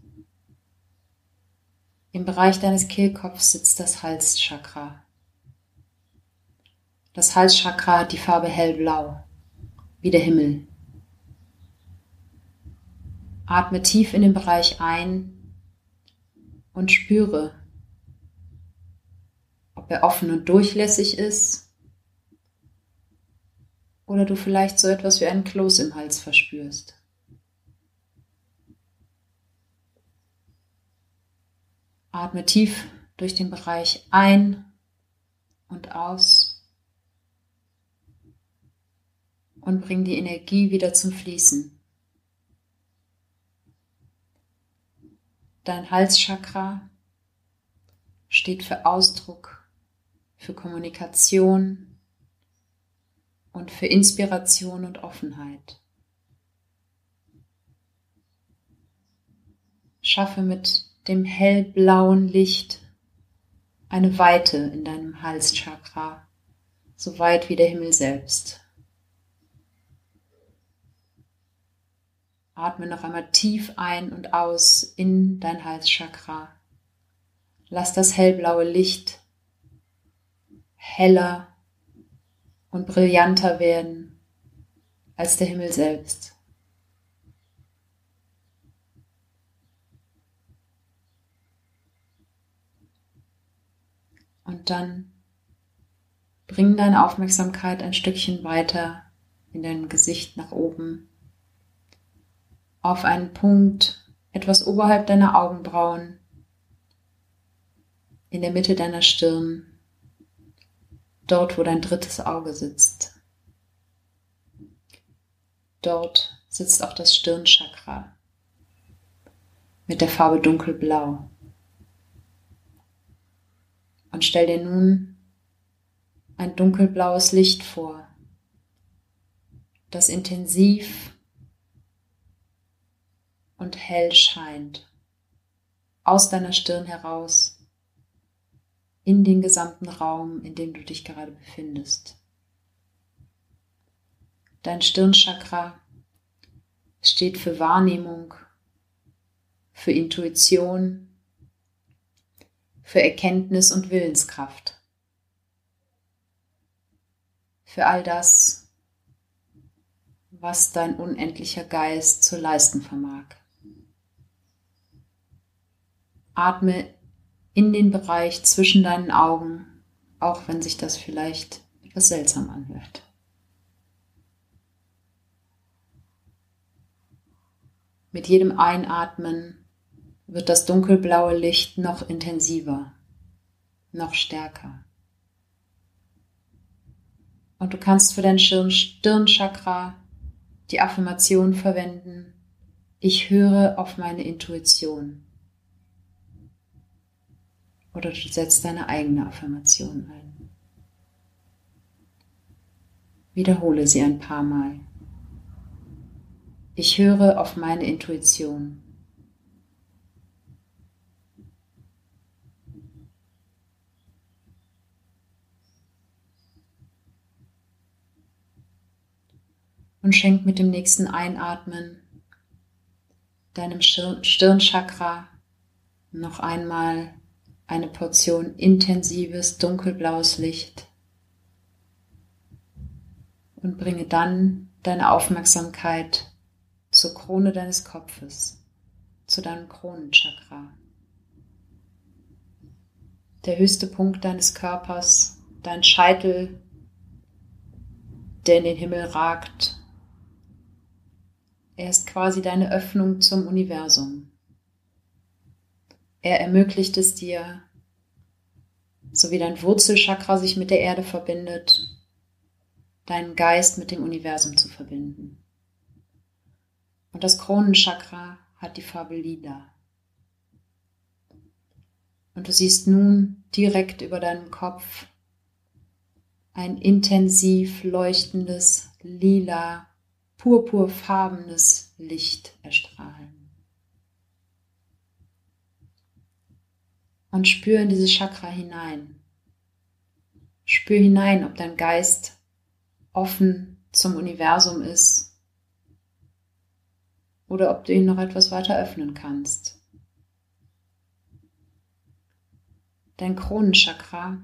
Im Bereich deines Kehlkopfs sitzt das Halschakra. Das Halschakra hat die Farbe hellblau, wie der Himmel. Atme tief in den Bereich ein und spüre, ob er offen und durchlässig ist, oder du vielleicht so etwas wie einen Kloß im Hals verspürst. Atme tief durch den Bereich ein und aus und bring die Energie wieder zum Fließen. Dein Halschakra steht für Ausdruck, für Kommunikation und für Inspiration und Offenheit. Schaffe mit dem hellblauen Licht eine Weite in deinem Halschakra, so weit wie der Himmel selbst. Atme noch einmal tief ein und aus in dein Halschakra. Lass das hellblaue Licht heller und brillanter werden als der Himmel selbst. Und dann bring deine Aufmerksamkeit ein Stückchen weiter in deinem Gesicht nach oben, auf einen Punkt etwas oberhalb deiner Augenbrauen, in der Mitte deiner Stirn, dort, wo dein drittes Auge sitzt. Dort sitzt auch das Stirnchakra mit der Farbe dunkelblau. Und stell dir nun ein dunkelblaues Licht vor, das intensiv und hell scheint, aus deiner Stirn heraus, in den gesamten Raum, in dem du dich gerade befindest. Dein Stirnchakra steht für Wahrnehmung, für Intuition, für Erkenntnis und Willenskraft. Für all das, was dein unendlicher Geist zu leisten vermag. Atme in den Bereich zwischen deinen Augen, auch wenn sich das vielleicht etwas seltsam anhört. Mit jedem Einatmen wird das dunkelblaue Licht noch intensiver, noch stärker. Und du kannst für dein Stirnchakra die Affirmation verwenden: Ich höre auf meine Intuition. Oder du setzt deine eigene Affirmation ein. Wiederhole sie ein paar Mal. Ich höre auf meine Intuition. Und schenk mit dem nächsten Einatmen deinem Stirnchakra noch einmal eine Portion intensives, dunkelblaues Licht und bringe dann deine Aufmerksamkeit zur Krone deines Kopfes, zu deinem Kronenchakra. Der höchste Punkt deines Körpers, dein Scheitel, der in den Himmel ragt. Er ist quasi deine Öffnung zum Universum. Er ermöglicht es dir, so wie dein Wurzelchakra sich mit der Erde verbindet, deinen Geist mit dem Universum zu verbinden. Und das Kronenchakra hat die Farbe Lila. Und du siehst nun direkt über deinem Kopf ein intensiv leuchtendes, lila, purpurfarbenes Licht erstrahlen. Und spür in dieses Chakra hinein. Spür hinein, ob dein Geist offen zum Universum ist oder ob du ihn noch etwas weiter öffnen kannst. Dein Kronenchakra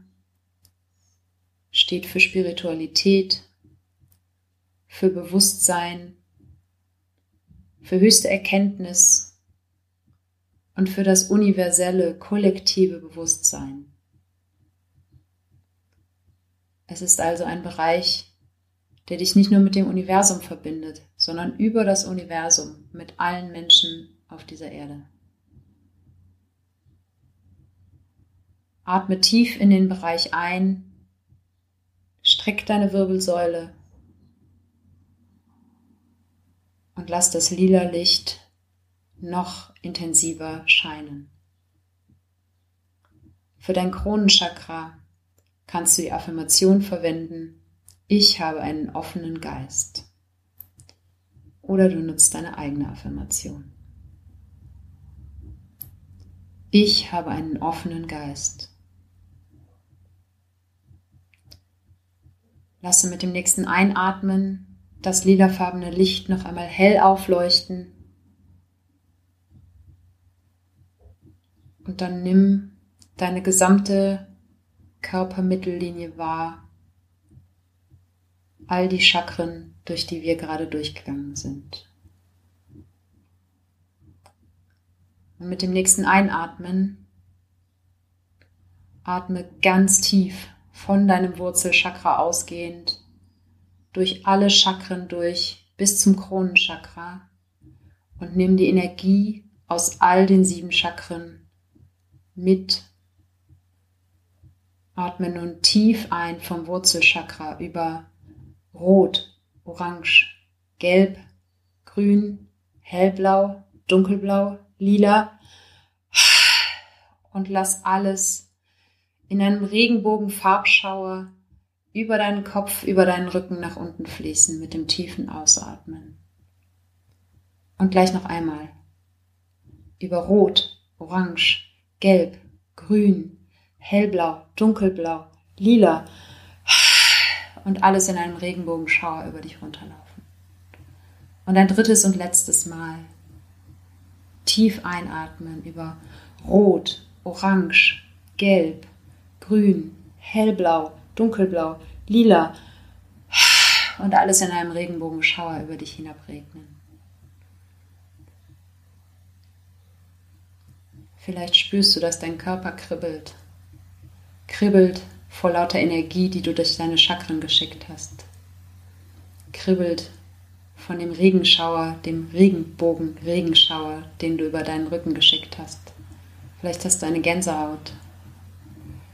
steht für Spiritualität, für Bewusstsein, für höchste Erkenntnis und für das universelle, kollektive Bewusstsein. Es ist also ein Bereich, der dich nicht nur mit dem Universum verbindet, sondern über das Universum mit allen Menschen auf dieser Erde. Atme tief in den Bereich ein, streck deine Wirbelsäule und lass das lila Licht noch intensiver scheinen. Für dein Kronenchakra kannst du die Affirmation verwenden, ich habe einen offenen Geist. Oder du nutzt deine eigene Affirmation. Ich habe einen offenen Geist. Lasse mit dem nächsten Einatmen das lilafarbene Licht noch einmal hell aufleuchten. Und dann nimm deine gesamte Körpermittellinie wahr, all die Chakren, durch die wir gerade durchgegangen sind. Und mit dem nächsten Einatmen atme ganz tief von deinem Wurzelchakra ausgehend, durch alle Chakren durch bis zum Kronenchakra und nimm die Energie aus all den 7 Chakren mit. Atme nun tief ein vom Wurzelchakra über Rot, Orange, Gelb, Grün, Hellblau, Dunkelblau, Lila und lass alles in einem Regenbogenfarbschauer über deinen Kopf, über deinen Rücken nach unten fließen mit dem tiefen Ausatmen. Und gleich noch einmal über Rot, Orange, Gelb, Grün, Hellblau, Dunkelblau, Lila und alles in einem Regenbogenschauer über dich runterlaufen. Und ein drittes und letztes Mal tief einatmen über Rot, Orange, Gelb, Grün, Hellblau, Dunkelblau, Lila und alles in einem Regenbogenschauer über dich hinabregnen. Vielleicht spürst du, dass dein Körper kribbelt, vor lauter Energie, die du durch deine Chakren geschickt hast. Kribbelt von dem Regenschauer, dem Regenbogen-Regenschauer, den du über deinen Rücken geschickt hast. Vielleicht hast du eine Gänsehaut.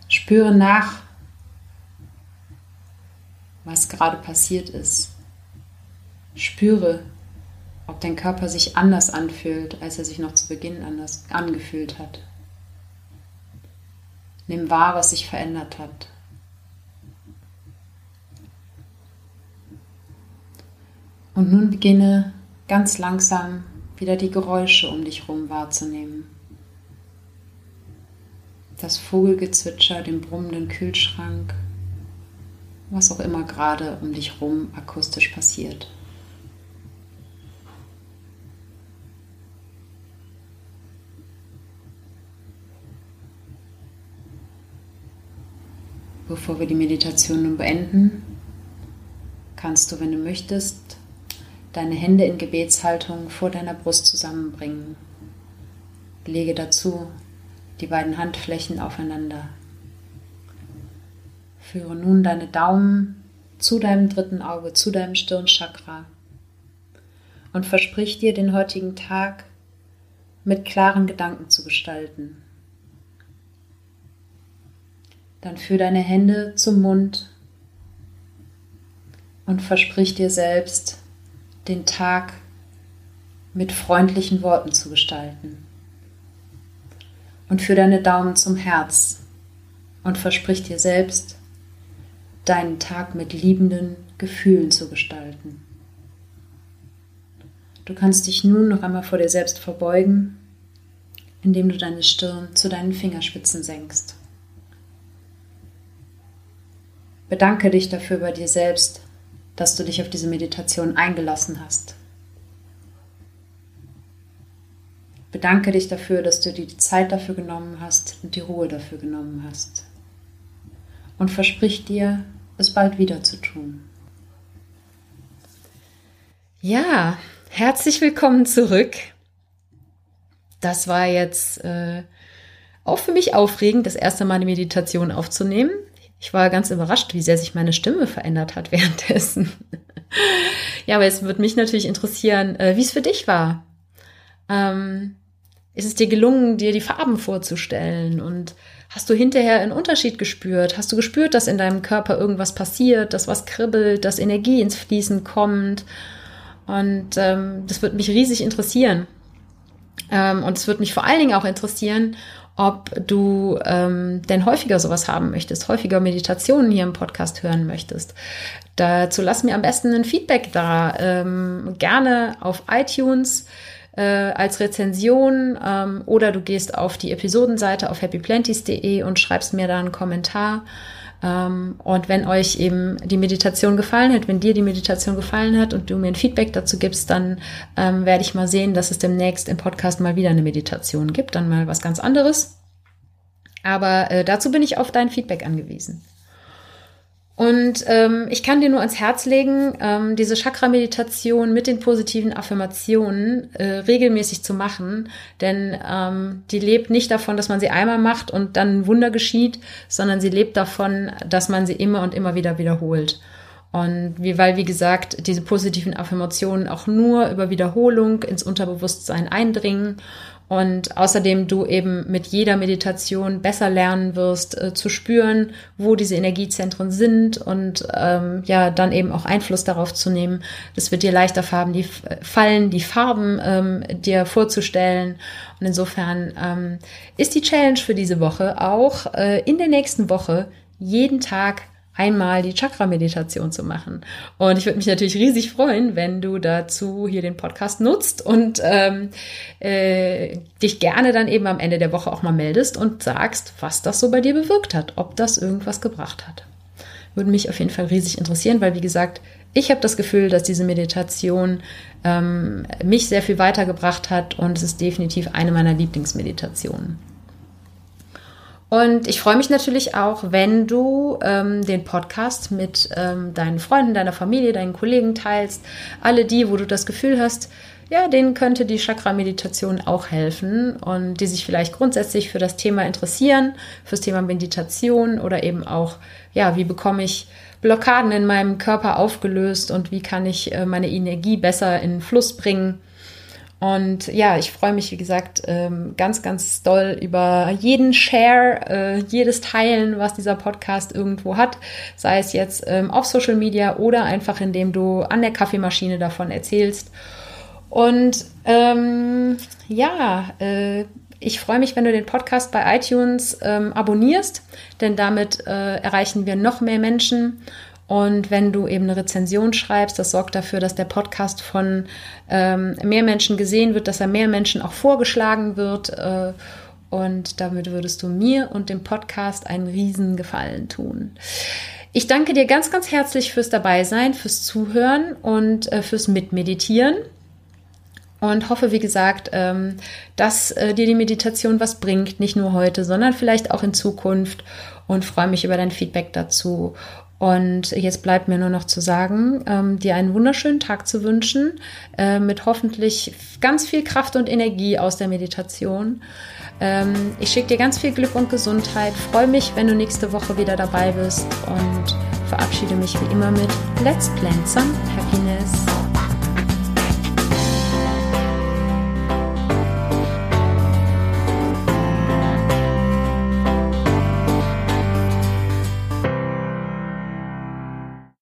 Spüre nach, was gerade passiert ist. Spüre, ob dein Körper sich anders anfühlt, als er sich noch zu Beginn anders angefühlt hat. Nimm wahr, was sich verändert hat. Und nun beginne ganz langsam wieder die Geräusche um dich herum wahrzunehmen. Das Vogelgezwitscher, den brummenden Kühlschrank, was auch immer gerade um dich herum akustisch passiert. Bevor wir die Meditation nun beenden, kannst du, wenn du möchtest, deine Hände in Gebetshaltung vor deiner Brust zusammenbringen. Lege dazu die beiden Handflächen aufeinander. Führe nun deine Daumen zu deinem dritten Auge, zu deinem Stirnchakra und versprich dir, den heutigen Tag mit klaren Gedanken zu gestalten. Dann führe deine Hände zum Mund und versprich dir selbst, den Tag mit freundlichen Worten zu gestalten. Und führe deine Daumen zum Herz und versprich dir selbst, deinen Tag mit liebenden Gefühlen zu gestalten. Du kannst dich nun noch einmal vor dir selbst verbeugen, indem du deine Stirn zu deinen Fingerspitzen senkst. Bedanke dich dafür bei dir selbst, dass du dich auf diese Meditation eingelassen hast. Bedanke dich dafür, dass du dir die Zeit dafür genommen hast und die Ruhe dafür genommen hast. Und versprich dir, es bald wieder zu tun. Ja, herzlich willkommen zurück. Das war jetzt auch für mich aufregend, das erste Mal eine Meditation aufzunehmen. Ich war ganz überrascht, wie sehr sich meine Stimme verändert hat währenddessen. Ja, aber es würde mich natürlich interessieren, wie es für dich war. Ist es dir gelungen, dir die Farben vorzustellen? Und hast du hinterher einen Unterschied gespürt? Hast du gespürt, dass in deinem Körper irgendwas passiert, dass was kribbelt, dass Energie ins Fließen kommt? Und das wird mich riesig interessieren. Und es wird mich vor allen Dingen auch interessieren, ob du denn häufiger sowas haben möchtest, häufiger Meditationen hier im Podcast hören möchtest. Dazu lass mir am besten ein Feedback da, gerne auf iTunes als Rezension oder du gehst auf die Episodenseite auf happyplenties.de und schreibst mir da einen Kommentar. Und wenn euch eben die Meditation gefallen hat, wenn dir die Meditation gefallen hat und du mir ein Feedback dazu gibst, dann werde ich mal sehen, dass es demnächst im Podcast mal wieder eine Meditation gibt, dann mal was ganz anderes. Aber dazu bin ich auf dein Feedback angewiesen. Und ich kann dir nur ans Herz legen, diese Chakra-Meditation mit den positiven Affirmationen regelmäßig zu machen, denn die lebt nicht davon, dass man sie einmal macht und dann ein Wunder geschieht, sondern sie lebt davon, dass man sie immer und immer wieder wiederholt. Und weil, wie gesagt, diese positiven Affirmationen auch nur über Wiederholung ins Unterbewusstsein eindringen und außerdem du eben mit jeder Meditation besser lernen wirst, zu spüren, wo diese Energiezentren sind und dann eben auch Einfluss darauf zu nehmen. Das wird dir leichter fallen, die Farben dir vorzustellen. Und insofern ist die Challenge für diese Woche auch in der nächsten Woche jeden Tag einmal die Chakra-Meditation zu machen. Und ich würde mich natürlich riesig freuen, wenn du dazu hier den Podcast nutzt und dich gerne dann eben am Ende der Woche auch mal meldest und sagst, was das so bei dir bewirkt hat, ob das irgendwas gebracht hat. Würde mich auf jeden Fall riesig interessieren, weil, wie gesagt, ich habe das Gefühl, dass diese Meditation mich sehr viel weitergebracht hat und es ist definitiv eine meiner Lieblingsmeditationen. Und ich freue mich natürlich auch, wenn du den Podcast mit deinen Freunden, deiner Familie, deinen Kollegen teilst. Alle die, wo du das Gefühl hast, ja, denen könnte die Chakra-Meditation auch helfen und die sich vielleicht grundsätzlich für das Thema interessieren, fürs Thema Meditation oder eben auch, ja, wie bekomme ich Blockaden in meinem Körper aufgelöst und wie kann ich meine Energie besser in den Fluss bringen. Und ja, ich freue mich, wie gesagt, ganz, ganz doll über jeden Share, jedes Teilen, was dieser Podcast irgendwo hat, sei es jetzt auf Social Media oder einfach, indem du an der Kaffeemaschine davon erzählst. Und ich freue mich, wenn du den Podcast bei iTunes abonnierst, denn damit erreichen wir noch mehr Menschen. Und wenn du eben eine Rezension schreibst, das sorgt dafür, dass der Podcast von mehr Menschen gesehen wird, dass er mehr Menschen auch vorgeschlagen wird. Und damit würdest du mir und dem Podcast einen riesen Gefallen tun. Ich danke dir ganz, ganz herzlich fürs Dabeisein, fürs Zuhören und fürs Mitmeditieren. Und hoffe, wie gesagt, dass dir die Meditation was bringt, nicht nur heute, sondern vielleicht auch in Zukunft. Und freue mich über dein Feedback dazu. Und jetzt bleibt mir nur noch zu sagen, dir einen wunderschönen Tag zu wünschen, mit hoffentlich ganz viel Kraft und Energie aus der Meditation. Ich schicke dir ganz viel Glück und Gesundheit. Freue mich, wenn du nächste Woche wieder dabei bist und verabschiede mich wie immer mit Let's Plant Some Happiness.